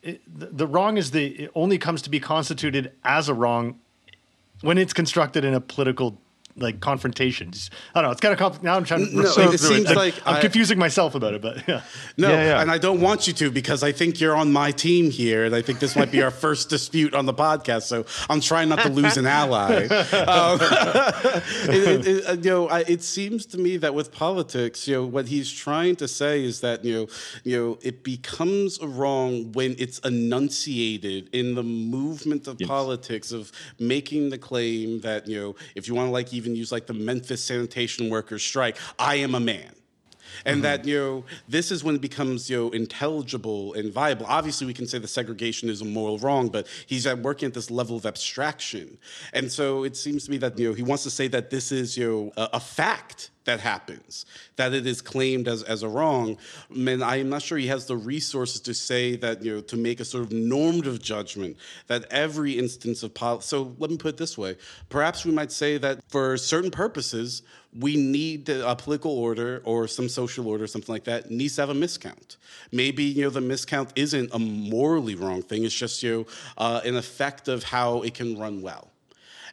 it, the wrong is the it only comes to be constituted as a wrong when it's constructed in a political like confrontations. I don't know. It's kind of complicated. Now I'm trying to no, it, it seems it. Like I'm I, confusing myself about it, but yeah. No, yeah, yeah. and I don't want you to because I think you're on my team here, and I think this might be our first dispute on the podcast. So I'm trying not to lose an ally. Um, it, it, it, you know, I, it seems to me that with politics, you know, what he's trying to say is that you know, you know, it becomes a wrong when it's enunciated in the movement of yes. politics of making the claim that you know, if you want to like even use like the Memphis sanitation workers strike, I am a man. And mm-hmm. that, you know, this is when it becomes, you know, intelligible and viable. Obviously, we can say the segregation is a moral wrong, but he's working at this level of abstraction. And so it seems to me that, you know, he wants to say that this is, you know, a, a fact that happens, that it is claimed as, as a wrong. And I am not sure he has the resources to say that, you know, to make a sort of normative judgment that every instance of politics. So let me put it this way. Perhaps we might say that for certain purposes, we need a political order or some social order, something like that, needs to have a miscount. Maybe, you know, the miscount isn't a morally wrong thing. It's just, you know, uh, an effect of how it can run well.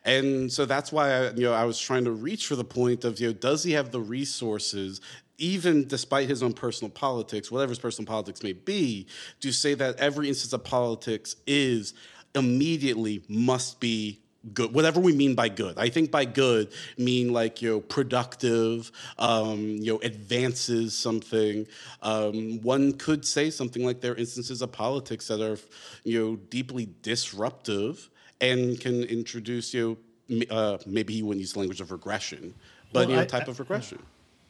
And so that's why I, you know, I was trying to reach for the point of, you know, does he have the resources, even despite his own personal politics, whatever his personal politics may be, to say that every instance of politics is immediately must be good, whatever we mean by good. I think by good mean like, you know, productive, um, you know, advances something. Um, one could say something like there are instances of politics that are, you know, deeply disruptive. And can introduce you, uh, maybe he wouldn't use the language of regression, but well, you know, I, type I, of regression.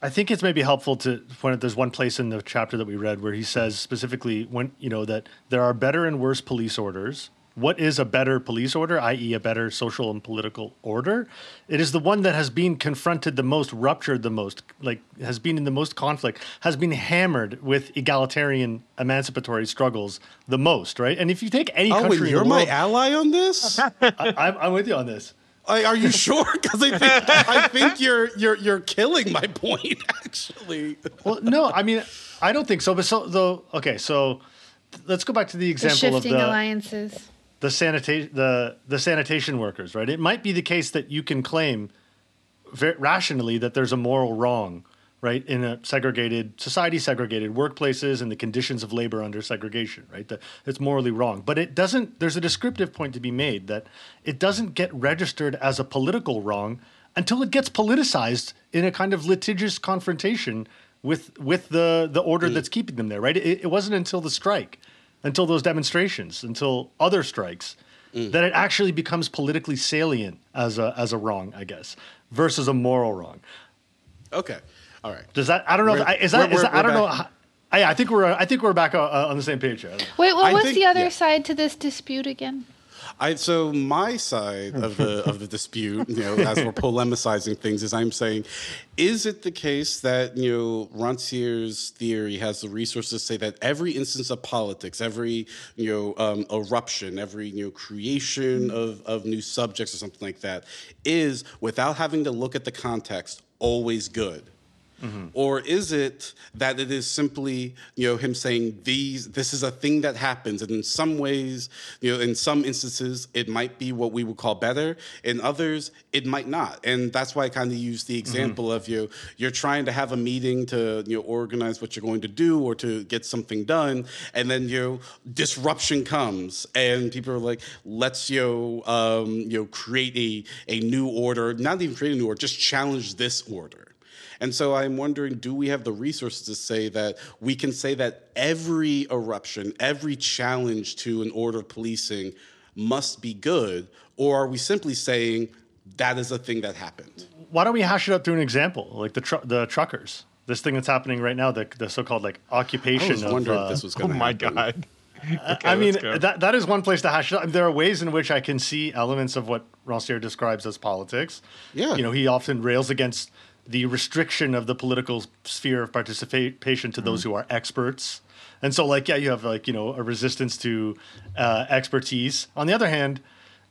I think it's maybe helpful to point out there's one place in the chapter that we read where he says specifically when, you know, that there are better and worse police orders, what is a better police order, that is a better social and political order? It is the one that has been confronted the most, ruptured the most, like has been in the most conflict, has been hammered with egalitarian emancipatory struggles the most, right? And if you take any oh, country wait, you're in the world, my ally on this? I, I'm, I'm with you on this. I, are you sure? Because I think I think you're you're you're killing my point. Actually, well, no, I mean, I don't think so. But so though, okay, so let's go back to the example the of the alliances, the sanitation, the the sanitation workers, right? It might be the case that you can claim very rationally that there's a moral wrong, right, in a segregated society, segregated workplaces, and the conditions of labor under segregation, right? That it's morally wrong. But it doesn't, there's a descriptive point to be made that it doesn't get registered as a political wrong until it gets politicized in a kind of litigious confrontation with with the, the order mm. that's keeping them there, right? It, it wasn't until the strike, until those demonstrations, until other strikes, mm. that it actually becomes politically salient as a as a wrong, I guess, versus a moral wrong. Okay. All right. Does that? I don't know. If I, is that? We're, is that I don't back. know. I, I think we're. I think we're back uh, on the same page here. Wait. Well, what's think, the other yeah. side to this dispute again? I so my side of the of the dispute, you know, as we're polemicizing things, is I'm saying, is it the case that you know Rancière's theory has the resources to say that every instance of politics, every you know um, eruption, every you know creation of of new subjects or something like that, is without having to look at the context always good? Mm-hmm. Or is it that it is simply, you know, him saying these, this is a thing that happens, and in some ways, you know, in some instances, it might be what we would call better, in others, it might not, and that's why I kind of use the example mm-hmm. of you, know, you're trying to have a meeting to, you know, organize what you're going to do or to get something done, and then you know, disruption comes, and people are like, let's you know, um, you know, create a a new order, not even create a new order, just challenge this order. And so I'm wondering, do we have the resources to say that we can say that every eruption, every challenge to an order of policing must be good? Or are we simply saying that is a thing that happened? Why don't we hash it up through an example, like the tr- the truckers, this thing that's happening right now, the, the so-called like occupation. I was wondering of, uh, if this was going to oh happen. Oh, my God. Okay, I mean, that that is one place to hash it up. There are ways in which I can see elements of what Rancière describes as politics. Yeah. You know, he often rails against the restriction of the political sphere of participation to those mm. who are experts. And so like, yeah, you have like, you know, a resistance to uh, expertise on the other hand.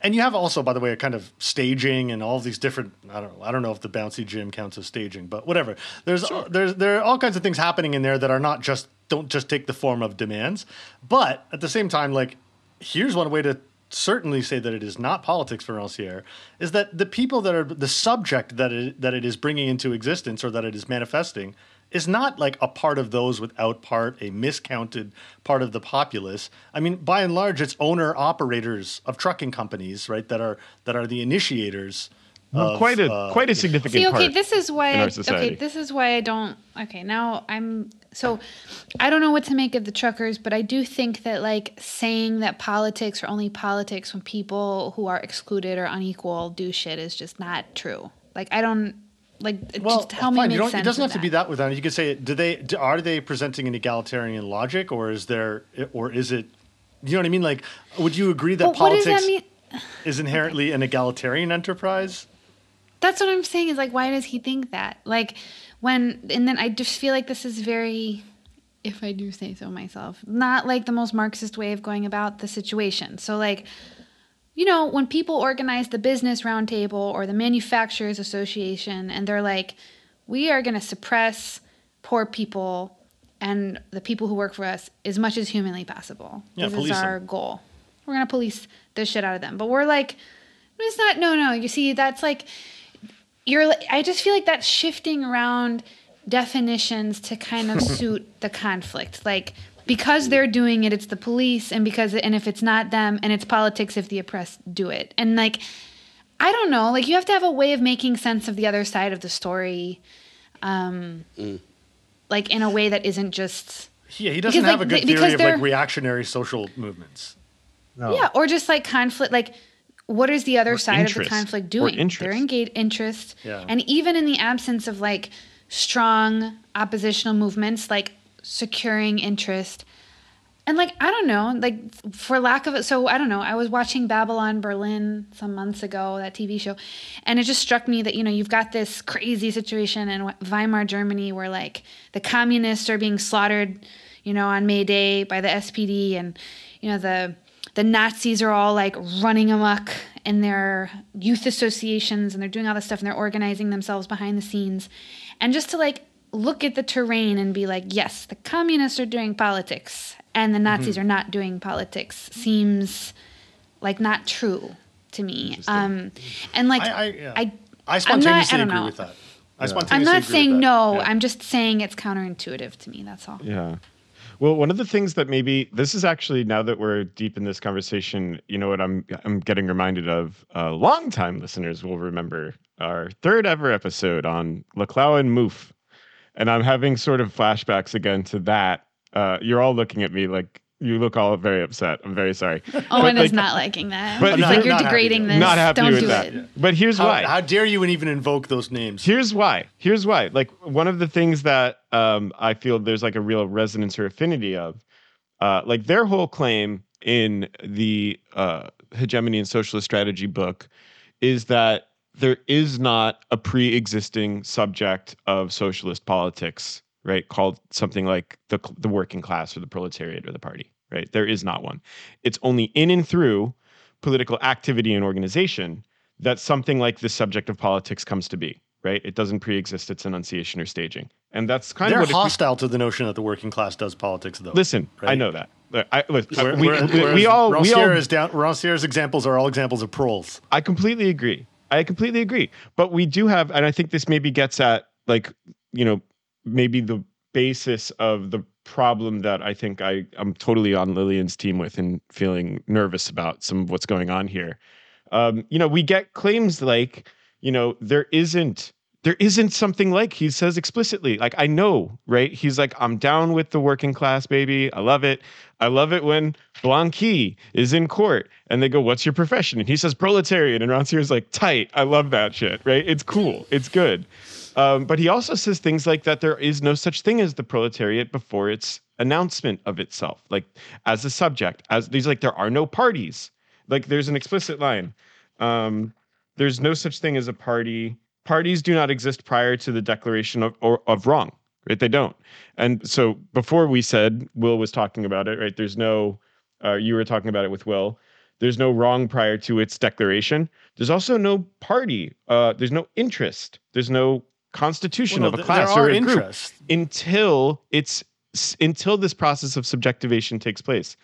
And you have also, by the way, a kind of staging and all these different, I don't know, I don't know if the bouncy gym counts as staging, but whatever. There's, sure. there's, there are all kinds of things happening in there that are not just, don't just take the form of demands. But at the same time, like, here's one way to certainly say that it is not politics for Rancière, is that the people that are the subject that it, that it is bringing into existence or that it is manifesting is not like a part of those without part, a miscounted part of the populace. I mean, by and large, it's owner operators of trucking companies, right, that are that are the initiators. Well, of, quite a uh, quite a significant see, okay, part. Okay, this is why. I, okay, this is why I don't. Okay, now I'm. So I don't know what to make of the truckers, but I do think that like saying that politics are only politics when people who are excluded or unequal do shit is just not true. Like I don't like well, just help fine. me make sense. It doesn't have that. to be that without. You could say, do they are they presenting an egalitarian logic, or is there, or is it? You know what I mean? Like, would you agree that well, politics that is inherently okay. an egalitarian enterprise? That's what I'm saying is like, why does he think that? Like. When and then I just feel like this is very, if I do say so myself, not like the most Marxist way of going about the situation. So like, you know, when people organize the business roundtable or the manufacturers association and they're like, we are going to suppress poor people and the people who work for us as much as humanly possible. Yeah, this is our them. goal. We're going to police the shit out of them. But we're like, it's not, no, no. You see, that's like... You're. I just feel like that's shifting around definitions to kind of suit the conflict. Like because they're doing it, it's the police, and because and if it's not them, and it's politics if the oppressed do it. And like, I don't know. Like you have to have a way of making sense of the other side of the story, um, mm. like in a way that isn't just. Yeah, he doesn't because, have like, a good th- theory of like reactionary social movements. No. Yeah, or just like conflict, like. What is the other or side interest. of the conflict doing? They're engaged interest. Yeah. And even in the absence of like strong oppositional movements, like securing interest And like, I don't know, like for lack of it. So I don't know, I was watching Babylon Berlin some months ago, that T V show. And it just struck me that, you know, you've got this crazy situation in Weimar Germany where like the communists are being slaughtered, you know, on May Day by the S P D, and, you know, the, the Nazis are all like running amok in their youth associations, and they're doing all this stuff, and they're organizing themselves behind the scenes. And just to like look at the terrain and be like, yes, the communists are doing politics and the Nazis mm-hmm. are not doing politics seems like not true to me. Um, and like, I, I, yeah. I, I spontaneously I'm not, I agree with that. I yeah. I'm not saying no, yeah. I'm just saying it's counterintuitive to me. That's all. Yeah. Well, one of the things that maybe this is actually, now that we're deep in this conversation, you know what I'm I'm getting reminded of. Uh, longtime listeners will remember our third ever episode on Laclau and Mouffe, and I'm having sort of flashbacks again to that. Uh, you're all looking at me like you look all very upset. I'm very sorry. Owen is like, not liking that. But no, like you're degrading this. Not happy Don't with do that. It. But here's how, why. How dare you even invoke those names? Here's why. Here's why. Like one of the things that um, I feel there's like a real resonance or affinity of, uh, like their whole claim in the uh, Hegemony and Socialist Strategy book is that there is not a pre-existing subject of socialist politics, right? Called something like the the working class or the proletariat or the party, right? There is not one. It's only in and through political activity and organization that something like the subject of politics comes to be, right? It doesn't pre-exist its enunciation or staging. And that's kind They're of what- They're hostile we, to the notion that the working class does politics though. Listen, right? I know that. I, look, we're, we, we're, we, we're, we all- Rancière's we all, Rancière's examples are all examples of proles. I completely agree. I completely agree. But we do have, and I think this maybe gets at like, you know, maybe the basis of the problem that I think I, I'm totally on Lillian's team with and feeling nervous about some of what's going on here. Um, you know, we get claims like, you know, there isn't, there isn't something like he says explicitly, like, I know, right? He's like, I'm down with the working class, baby. I love it. I love it when Blanqui is in court and they go, what's your profession? And he says proletariat, and Rancière's like, tight. I love that shit, right? It's cool. It's good. Um, but he also says things like that there is no such thing as the proletariat before its announcement of itself, like as a subject, as these, like, there are no parties. Like there's an explicit line. Um, there's no such thing as a party. Parties do not exist prior to the declaration of, or, of wrong, right? They don't. And so before we said, Will was talking about it, right? There's no, uh, you were talking about it with Will. There's no wrong prior to its declaration. There's also no party. Uh, there's no interest. There's no constitution well, no, of a class or a interest. Group until it's until this process of subjectivation takes place.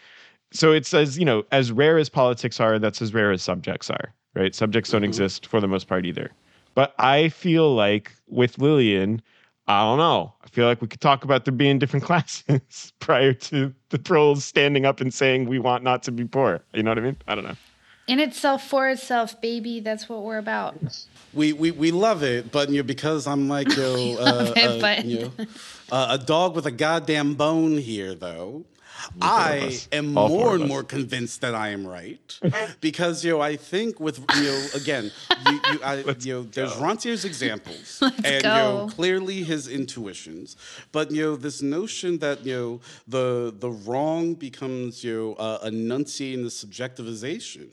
So it says, you know, as rare as politics are, that's as rare as subjects are, right? Subjects don't mm-hmm. exist for the most part either. But I feel like with Lillian, I don't know. I feel like we could talk about there being different classes prior to the proles standing up and saying we want not to be poor. You know what I mean? I don't know. In itself, for itself, baby. That's what we're about. We we we love it, but you know, because I'm like yo, uh, it, uh, you know, uh, a dog with a goddamn bone here, though. I am All more and more convinced that I am right because, you know, I think with, you know, again, you, you, I, you know, there's Rancière's examples Let's and, go. you know, clearly his intuitions. But, you know, this notion that, you know, the the wrong becomes, you know, uh, enunciating the subjectivization.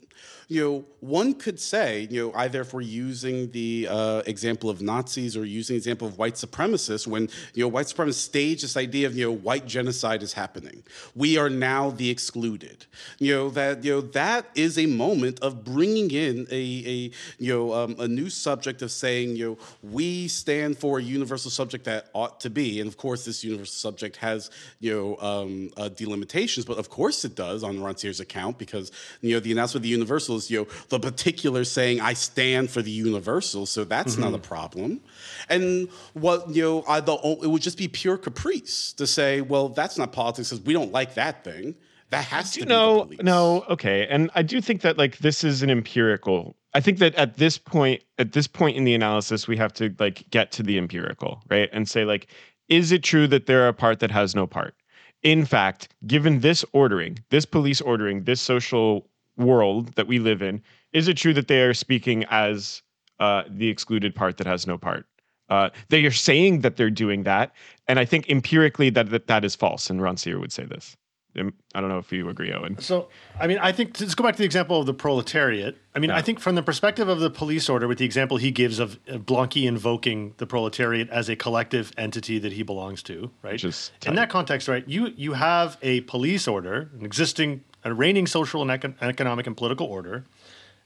You know, one could say, you know, I therefore using the uh, example of Nazis or using the example of white supremacists when, you know, white supremacists stage this idea of, you know, white genocide is happening. We are now the excluded. You know, that, you know, that is a moment of bringing in a, a you know, um, a new subject of saying, you know, we stand for a universal subject that ought to be. And of course, this universal subject has, you know, um, uh, delimitations, but of course it does on Rancière's account because, you know, the announcement of the universal is, you know, the particular saying, I stand for the universal. So that's mm-hmm. not a problem. And what, you know, I, the, it would just be pure caprice to say, well, that's not politics because we don't like that thing. That has to be the police. No, okay. And I do think that like this is an empirical. I think that at this point, at this point in the analysis, we have to like get to the empirical, right? And say like, is it true that there are a part that has no part? In fact, given this ordering, this police ordering, this social world that we live in, is it true that they are speaking as uh, the excluded part that has no part? Uh, they are saying that they're doing that. And I think empirically that that, that is false. And Rancière would say this. I don't know if you agree, Owen. So, I mean, I think, let's go back to the example of the proletariat. I mean, yeah. I think from the perspective of the police order, with the example he gives of Blanqui invoking the proletariat as a collective entity that he belongs to, right? In that context, right, you you have a police order, an existing, a reigning social and econ- economic and political order,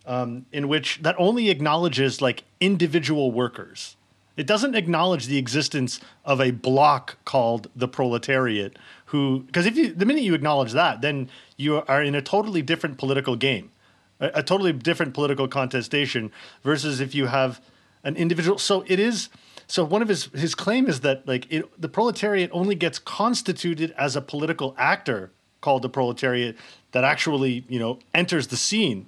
um, in which that only acknowledges, like, individual workers. It doesn't acknowledge the existence of a block called the proletariat, who, because if you, the minute you acknowledge that, then you are in a totally different political game, a, a totally different political contestation versus if you have an individual. So it is, so one of his, his claim is that like it, the proletariat only gets constituted as a political actor called the proletariat that actually, you know, enters the scene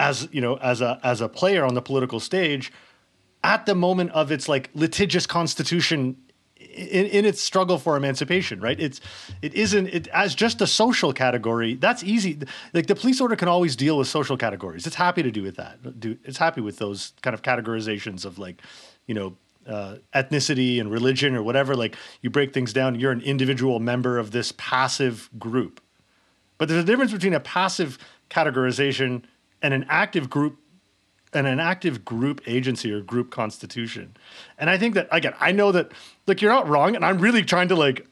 as, you know, as a, as a player on the political stage at the moment of its like litigious constitution in, in its struggle for emancipation, right? It's, it isn't, it, as just a social category, that's easy. Like the police order can always deal with social categories. It's happy to do with that. Do, it's happy with those kind of categorizations of like, you know, uh, ethnicity and religion or whatever. Like you break things down, you're an individual member of this passive group. But there's a difference between a passive categorization and an active group and an active group agency or group constitution. And I think that, again, I know that, like, you're not wrong, and I'm really trying to, like,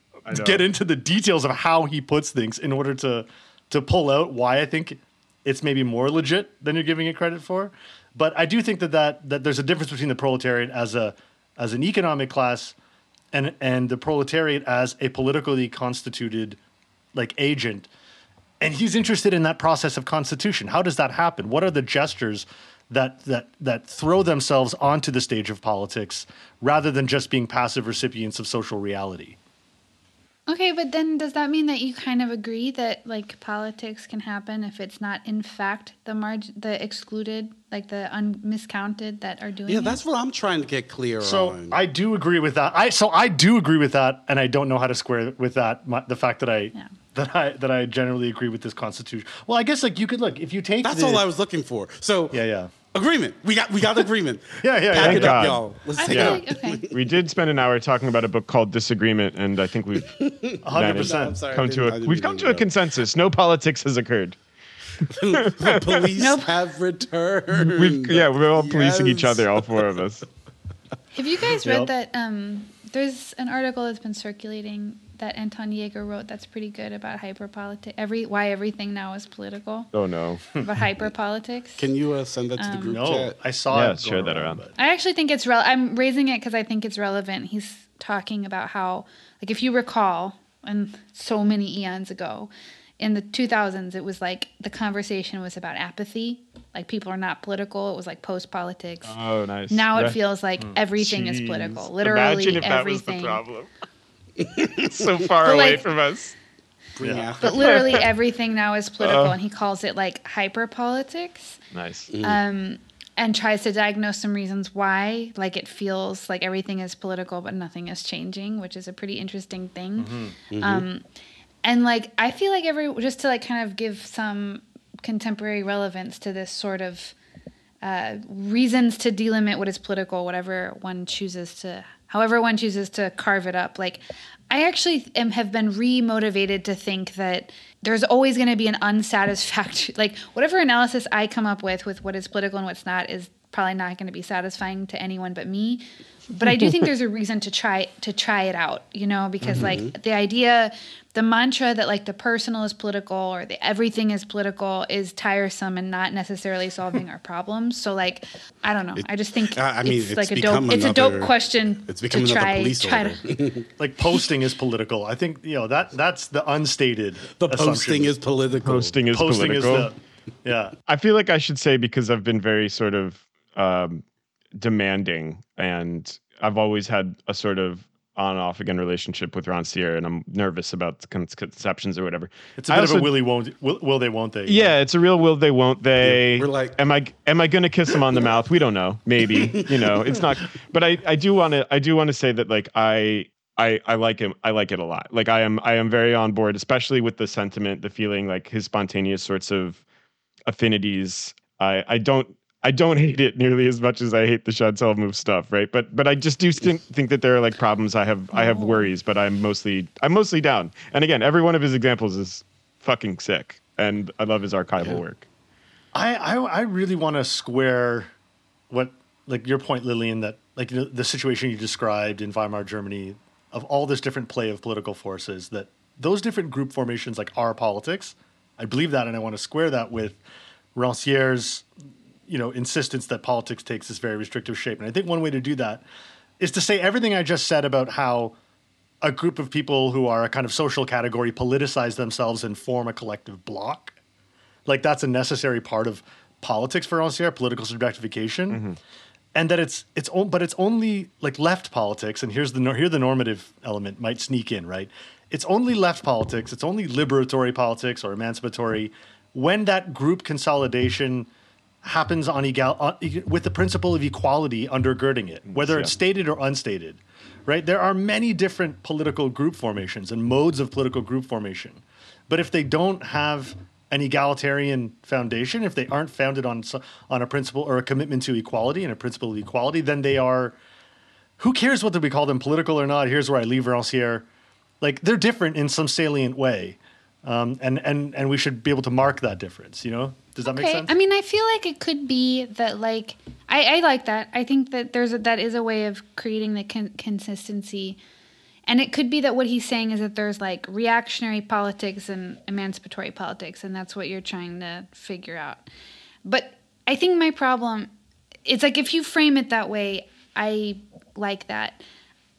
get into the details of how he puts things in order to to pull out why I think it's maybe more legit than you're giving it credit for. But I do think that, that, that there's a difference between the proletariat as a as an economic class and and the proletariat as a politically constituted, like, agent. And he's interested in that process of constitution. How does that happen? What are the gestures that that that throw themselves onto the stage of politics rather than just being passive recipients of social reality? Okay, but then does that mean that you kind of agree that like politics can happen if it's not in fact the marg- the excluded, like the un- miscounted that are doing it? Yeah, that's it? What I'm trying to get clear so on. So I do agree with that. I so I do agree with that, and I don't know how to square with that my, the fact that I yeah. that I that I generally agree with this constitution. Well, I guess like you could look if you take that's the, all I was looking for. So yeah, yeah. Agreement. We got we got agreement. yeah, yeah, Pack yeah. it up, God. y'all. Let's I take yeah. it up. Okay. We did spend an hour talking about a book called Disagreement, and I think we've one hundred percent no, come to a we've come to a consensus. No politics has occurred. The police nope. have returned. We've, yeah, we're all policing yes. each other, all four of us. Have you guys read yep. that? Um, there's an article that's been circulating that Anton Yeager wrote that's pretty good about hyperpolitics, every, why everything now is political. Oh, no. About hyperpolitics. Can you uh, send that to um, the group no, chat? I saw yeah, it. Share that around. around. I actually think it's re- – I'm raising it because I think it's relevant. He's talking about how – like if you recall, and so many eons ago, in the two thousands, it was like the conversation was about apathy. Like people are not political. It was like post-politics. Oh, nice. Now yeah. it feels like mm. everything Jeez. is political. Literally everything. Imagine if everything. That was the problem. so far but away like, from us. Yeah. But literally everything now is political, uh, and he calls it like hyperpolitics. Nice. Mm. Um, and tries to diagnose some reasons why, like it feels like everything is political, but nothing is changing, which is a pretty interesting thing. Mm-hmm. Mm-hmm. Um, and like I feel like every just to like kind of give some contemporary relevance to this sort of uh, reasons to delimit what is political, whatever one chooses to. However one chooses to carve it up. Like, I actually am, have been re-motivated to think that there's always going to be an unsatisfactory, like whatever analysis I come up with, with what is political and what's not is probably not going to be satisfying to anyone but me. But I do think there's a reason to try, to try it out, you know, because mm-hmm. like the idea, the mantra that like the personal is political or the everything is political is tiresome and not necessarily solving our problems. So like, I don't know. It, I just think uh, I mean, it's, it's like a dope, another, it's a dope question it's become to try, police try to. Like posting is political. I think, you know, that that's the unstated The assumption. Posting is political. Posting is posting political. Is the, yeah. I feel like I should say, because I've been very sort of um, demanding and I've always had a sort of on off again relationship with Rancière, and I'm nervous about conceptions or whatever. It's a bit also, of a will, he won't, will, will they, won't they? Yeah, know? It's a real will they, won't they. Yeah, we're like, am I am I going to kiss him on the mouth? We don't know. Maybe, you know, it's not. But I, I do want to I do want to say that like I I I like him. I like it a lot. Like I am I am very on board, especially with the sentiment, the feeling, like his spontaneous sorts of affinities. I I don't I don't hate it nearly as much as I hate the Chantal Mouffe stuff, right? But but I just do think think that there are like problems. I have I have worries, but I'm mostly I'm mostly down. And again, every one of his examples is fucking sick, and I love his archival yeah. work. I I, I really want to square what like your point, Lillian, that like you know, the situation you described in Weimar Germany of all this different play of political forces, that those different group formations like are politics. I believe that, and I want to square that with Rancière's, you know, insistence that politics takes this very restrictive shape. And I think one way to do that is to say everything I just said about how a group of people who are a kind of social category politicize themselves and form a collective block. Like that's a necessary part of politics for Rancière, political subjectification. Mm-hmm. And that it's, it's, but it's only like left politics. And here's the, here the normative element might sneak in, right? It's only left politics. It's only liberatory politics or emancipatory when that group consolidation happens on egal on, with the principle of equality undergirding it, whether yeah. it's stated or unstated, right? There are many different political group formations and modes of political group formation. But if they don't have an egalitarian foundation, if they aren't founded on on a principle or a commitment to equality and a principle of equality, then they are, who cares whether we call them political or not? Here's where I leave Rancière. Like they're different in some salient way. Um, and, and, and we should be able to mark that difference, you know? Does that okay. make sense? I mean, I feel like it could be that, like, I, I like that. I think that there's a, that is a way of creating the con- consistency. And it could be that what he's saying is that there's, like, reactionary politics and emancipatory politics, and that's what you're trying to figure out. But I think my problem, it's like if you frame it that way, I like that.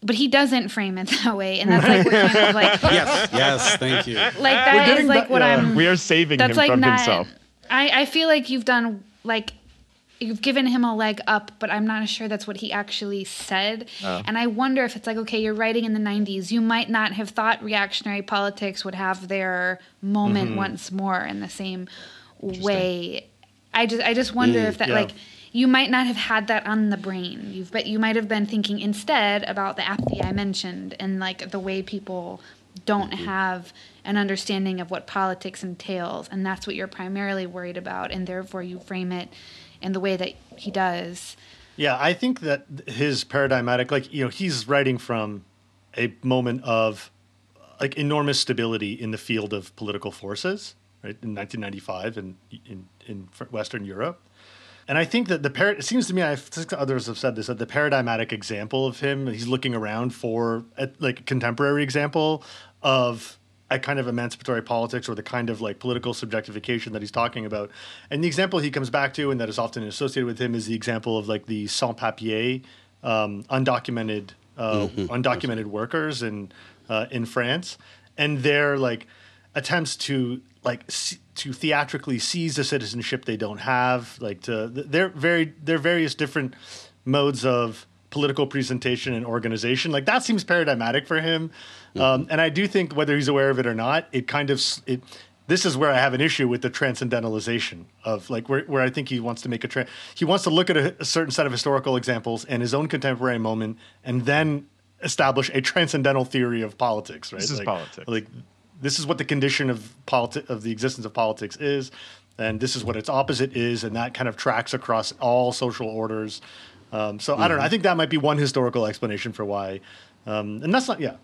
But he doesn't frame it that way, and that's like we're kind of like yes, yes, thank you. Like that is like that, what yeah. I'm. We are saving that's him like from not, himself. I, I feel like you've done like you've given him a leg up, but I'm not sure that's what he actually said. Oh. And I wonder if it's like okay, you're writing in the nineties. You might not have thought reactionary politics would have their moment mm-hmm. once more in the same way. I just I just wonder mm, if that yeah. like. You might not have had that on the brain. You've but you might have been thinking instead about the apathy I mentioned and like the way people don't have an understanding of what politics entails, and that's what you're primarily worried about, and therefore you frame it in the way that he does. Yeah, I think that his paradigmatic, like you know, he's writing from a moment of like enormous stability in the field of political forces, right? In nineteen ninety-five in in, in Western Europe. And I think that the par- it seems to me, I think others have said this, that the paradigmatic example of him, he's looking around for a, like a contemporary example of a kind of emancipatory politics or the kind of like political subjectification that he's talking about. And the example he comes back to and that is often associated with him is the example of like the sans-papiers, um, undocumented uh, mm-hmm. undocumented workers in uh, in France, and their like attempts to like c- to theatrically seize the citizenship they don't have, like to their very their various different modes of political presentation and organization. Like that seems paradigmatic for him, mm-hmm. um, and I do think whether he's aware of it or not, it kind of it. This is where I have an issue with the transcendentalization of like where where I think he wants to make a tra- he wants to look at a, a certain set of historical examples and his own contemporary moment, and then establish a transcendental theory of politics. Right? This is like, politics. Like, this is what the condition of politi- of the existence of politics is, and this is what its opposite is, and that kind of tracks across all social orders. Um, so mm-hmm. I don't know. I think that might be one historical explanation for why. Um, and that's not, yeah.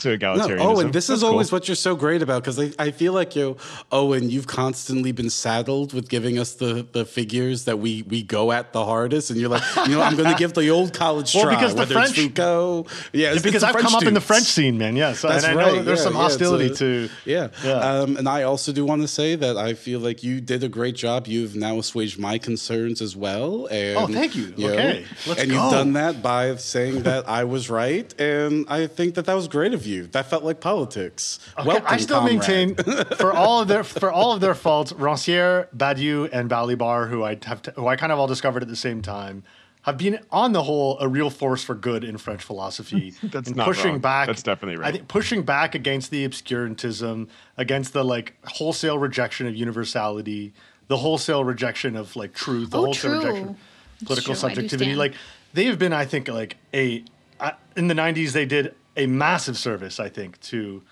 To egalitarianism. No, oh, and this that's is cool. always what you're so great about, because I, I feel like, you, Owen, you've constantly been saddled with giving us the, the figures that we, we go at the hardest, and you're like, you know, I'm going to give the old college well, try, because whether the French, it's Foucault. Yeah, it's, because it's I've French come dudes. Up in the French scene, man, yeah. So, that's and I right. know that there's yeah, some hostility yeah, a, to... Yeah, yeah. Um, and I also do want to say that I feel like you did a great job. You've now assuaged my concerns as well. And, oh, thank you. you okay, know, let's and go. And you've done that by saying that I was right, and I think that that was great of you. You. That felt like politics. Okay, Welcome, I still comrade. maintain for all of their for all of their faults, Rancière, Badiou, and Balibar, who I have t- who I kind of all discovered at the same time, have been on the whole a real force for good in French philosophy. That's and not pushing wrong. back. That's definitely right. I think pushing back against the obscurantism, against the like wholesale rejection of universality, the wholesale rejection of like truth, the oh, wholesale true. rejection of political true, subjectivity. Like they have been, I think, like a I, in the nineties they did. a massive service, I think, to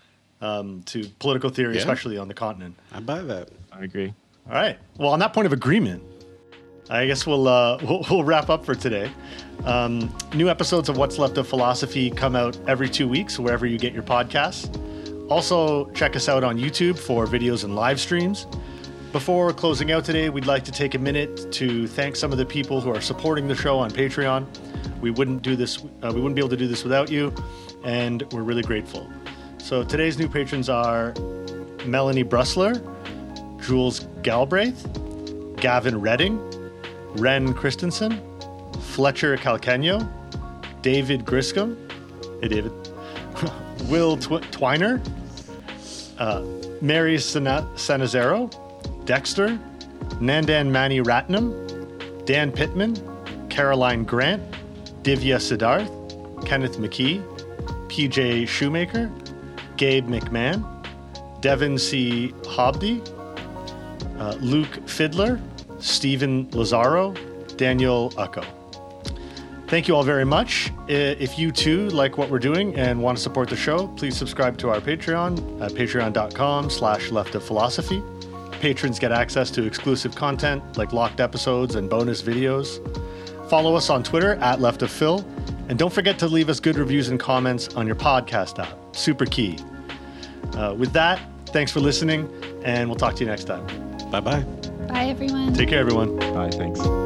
um, to political theory, yeah. especially on the continent. I buy that. I agree. All right. Well, on that point of agreement, I guess we'll uh, we'll, we'll wrap up for today. Um, new episodes of What's Left of Philosophy come out every two weeks, wherever you get your podcasts. Also, check us out on YouTube for videos and live streams. Before closing out today, we'd like to take a minute to thank some of the people who are supporting the show on Patreon. We wouldn't do this, uh, we wouldn't be able to do this without you, and we're really grateful. So today's new patrons are Melanie Brusler, Jules Galbraith, Gavin Redding, Ren Christensen, Fletcher Calcaño, David Griscom, hey David, Will Tw- Twiner, uh, Mary Sana- Sanazero, Dexter, Nandan Mani Ratnam, Dan Pittman, Caroline Grant, Divya Siddharth, Kenneth McKee, P J Shoemaker, Gabe McMahon, Devin C. Hobdy, uh, Luke Fiddler, Stephen Lazaro, Daniel Ucko. Thank you all very much. If you too like what we're doing and want to support the show, please subscribe to our Patreon at patreon.com slash left of philosophy. Patrons get access to exclusive content like locked episodes and bonus videos. Follow us on Twitter at left of phil. And don't forget to leave us good reviews and comments on your podcast app. Super key. Uh, with that, thanks for listening, and we'll talk to you next time. Bye-bye. Bye, everyone. Take care, everyone. Bye, thanks.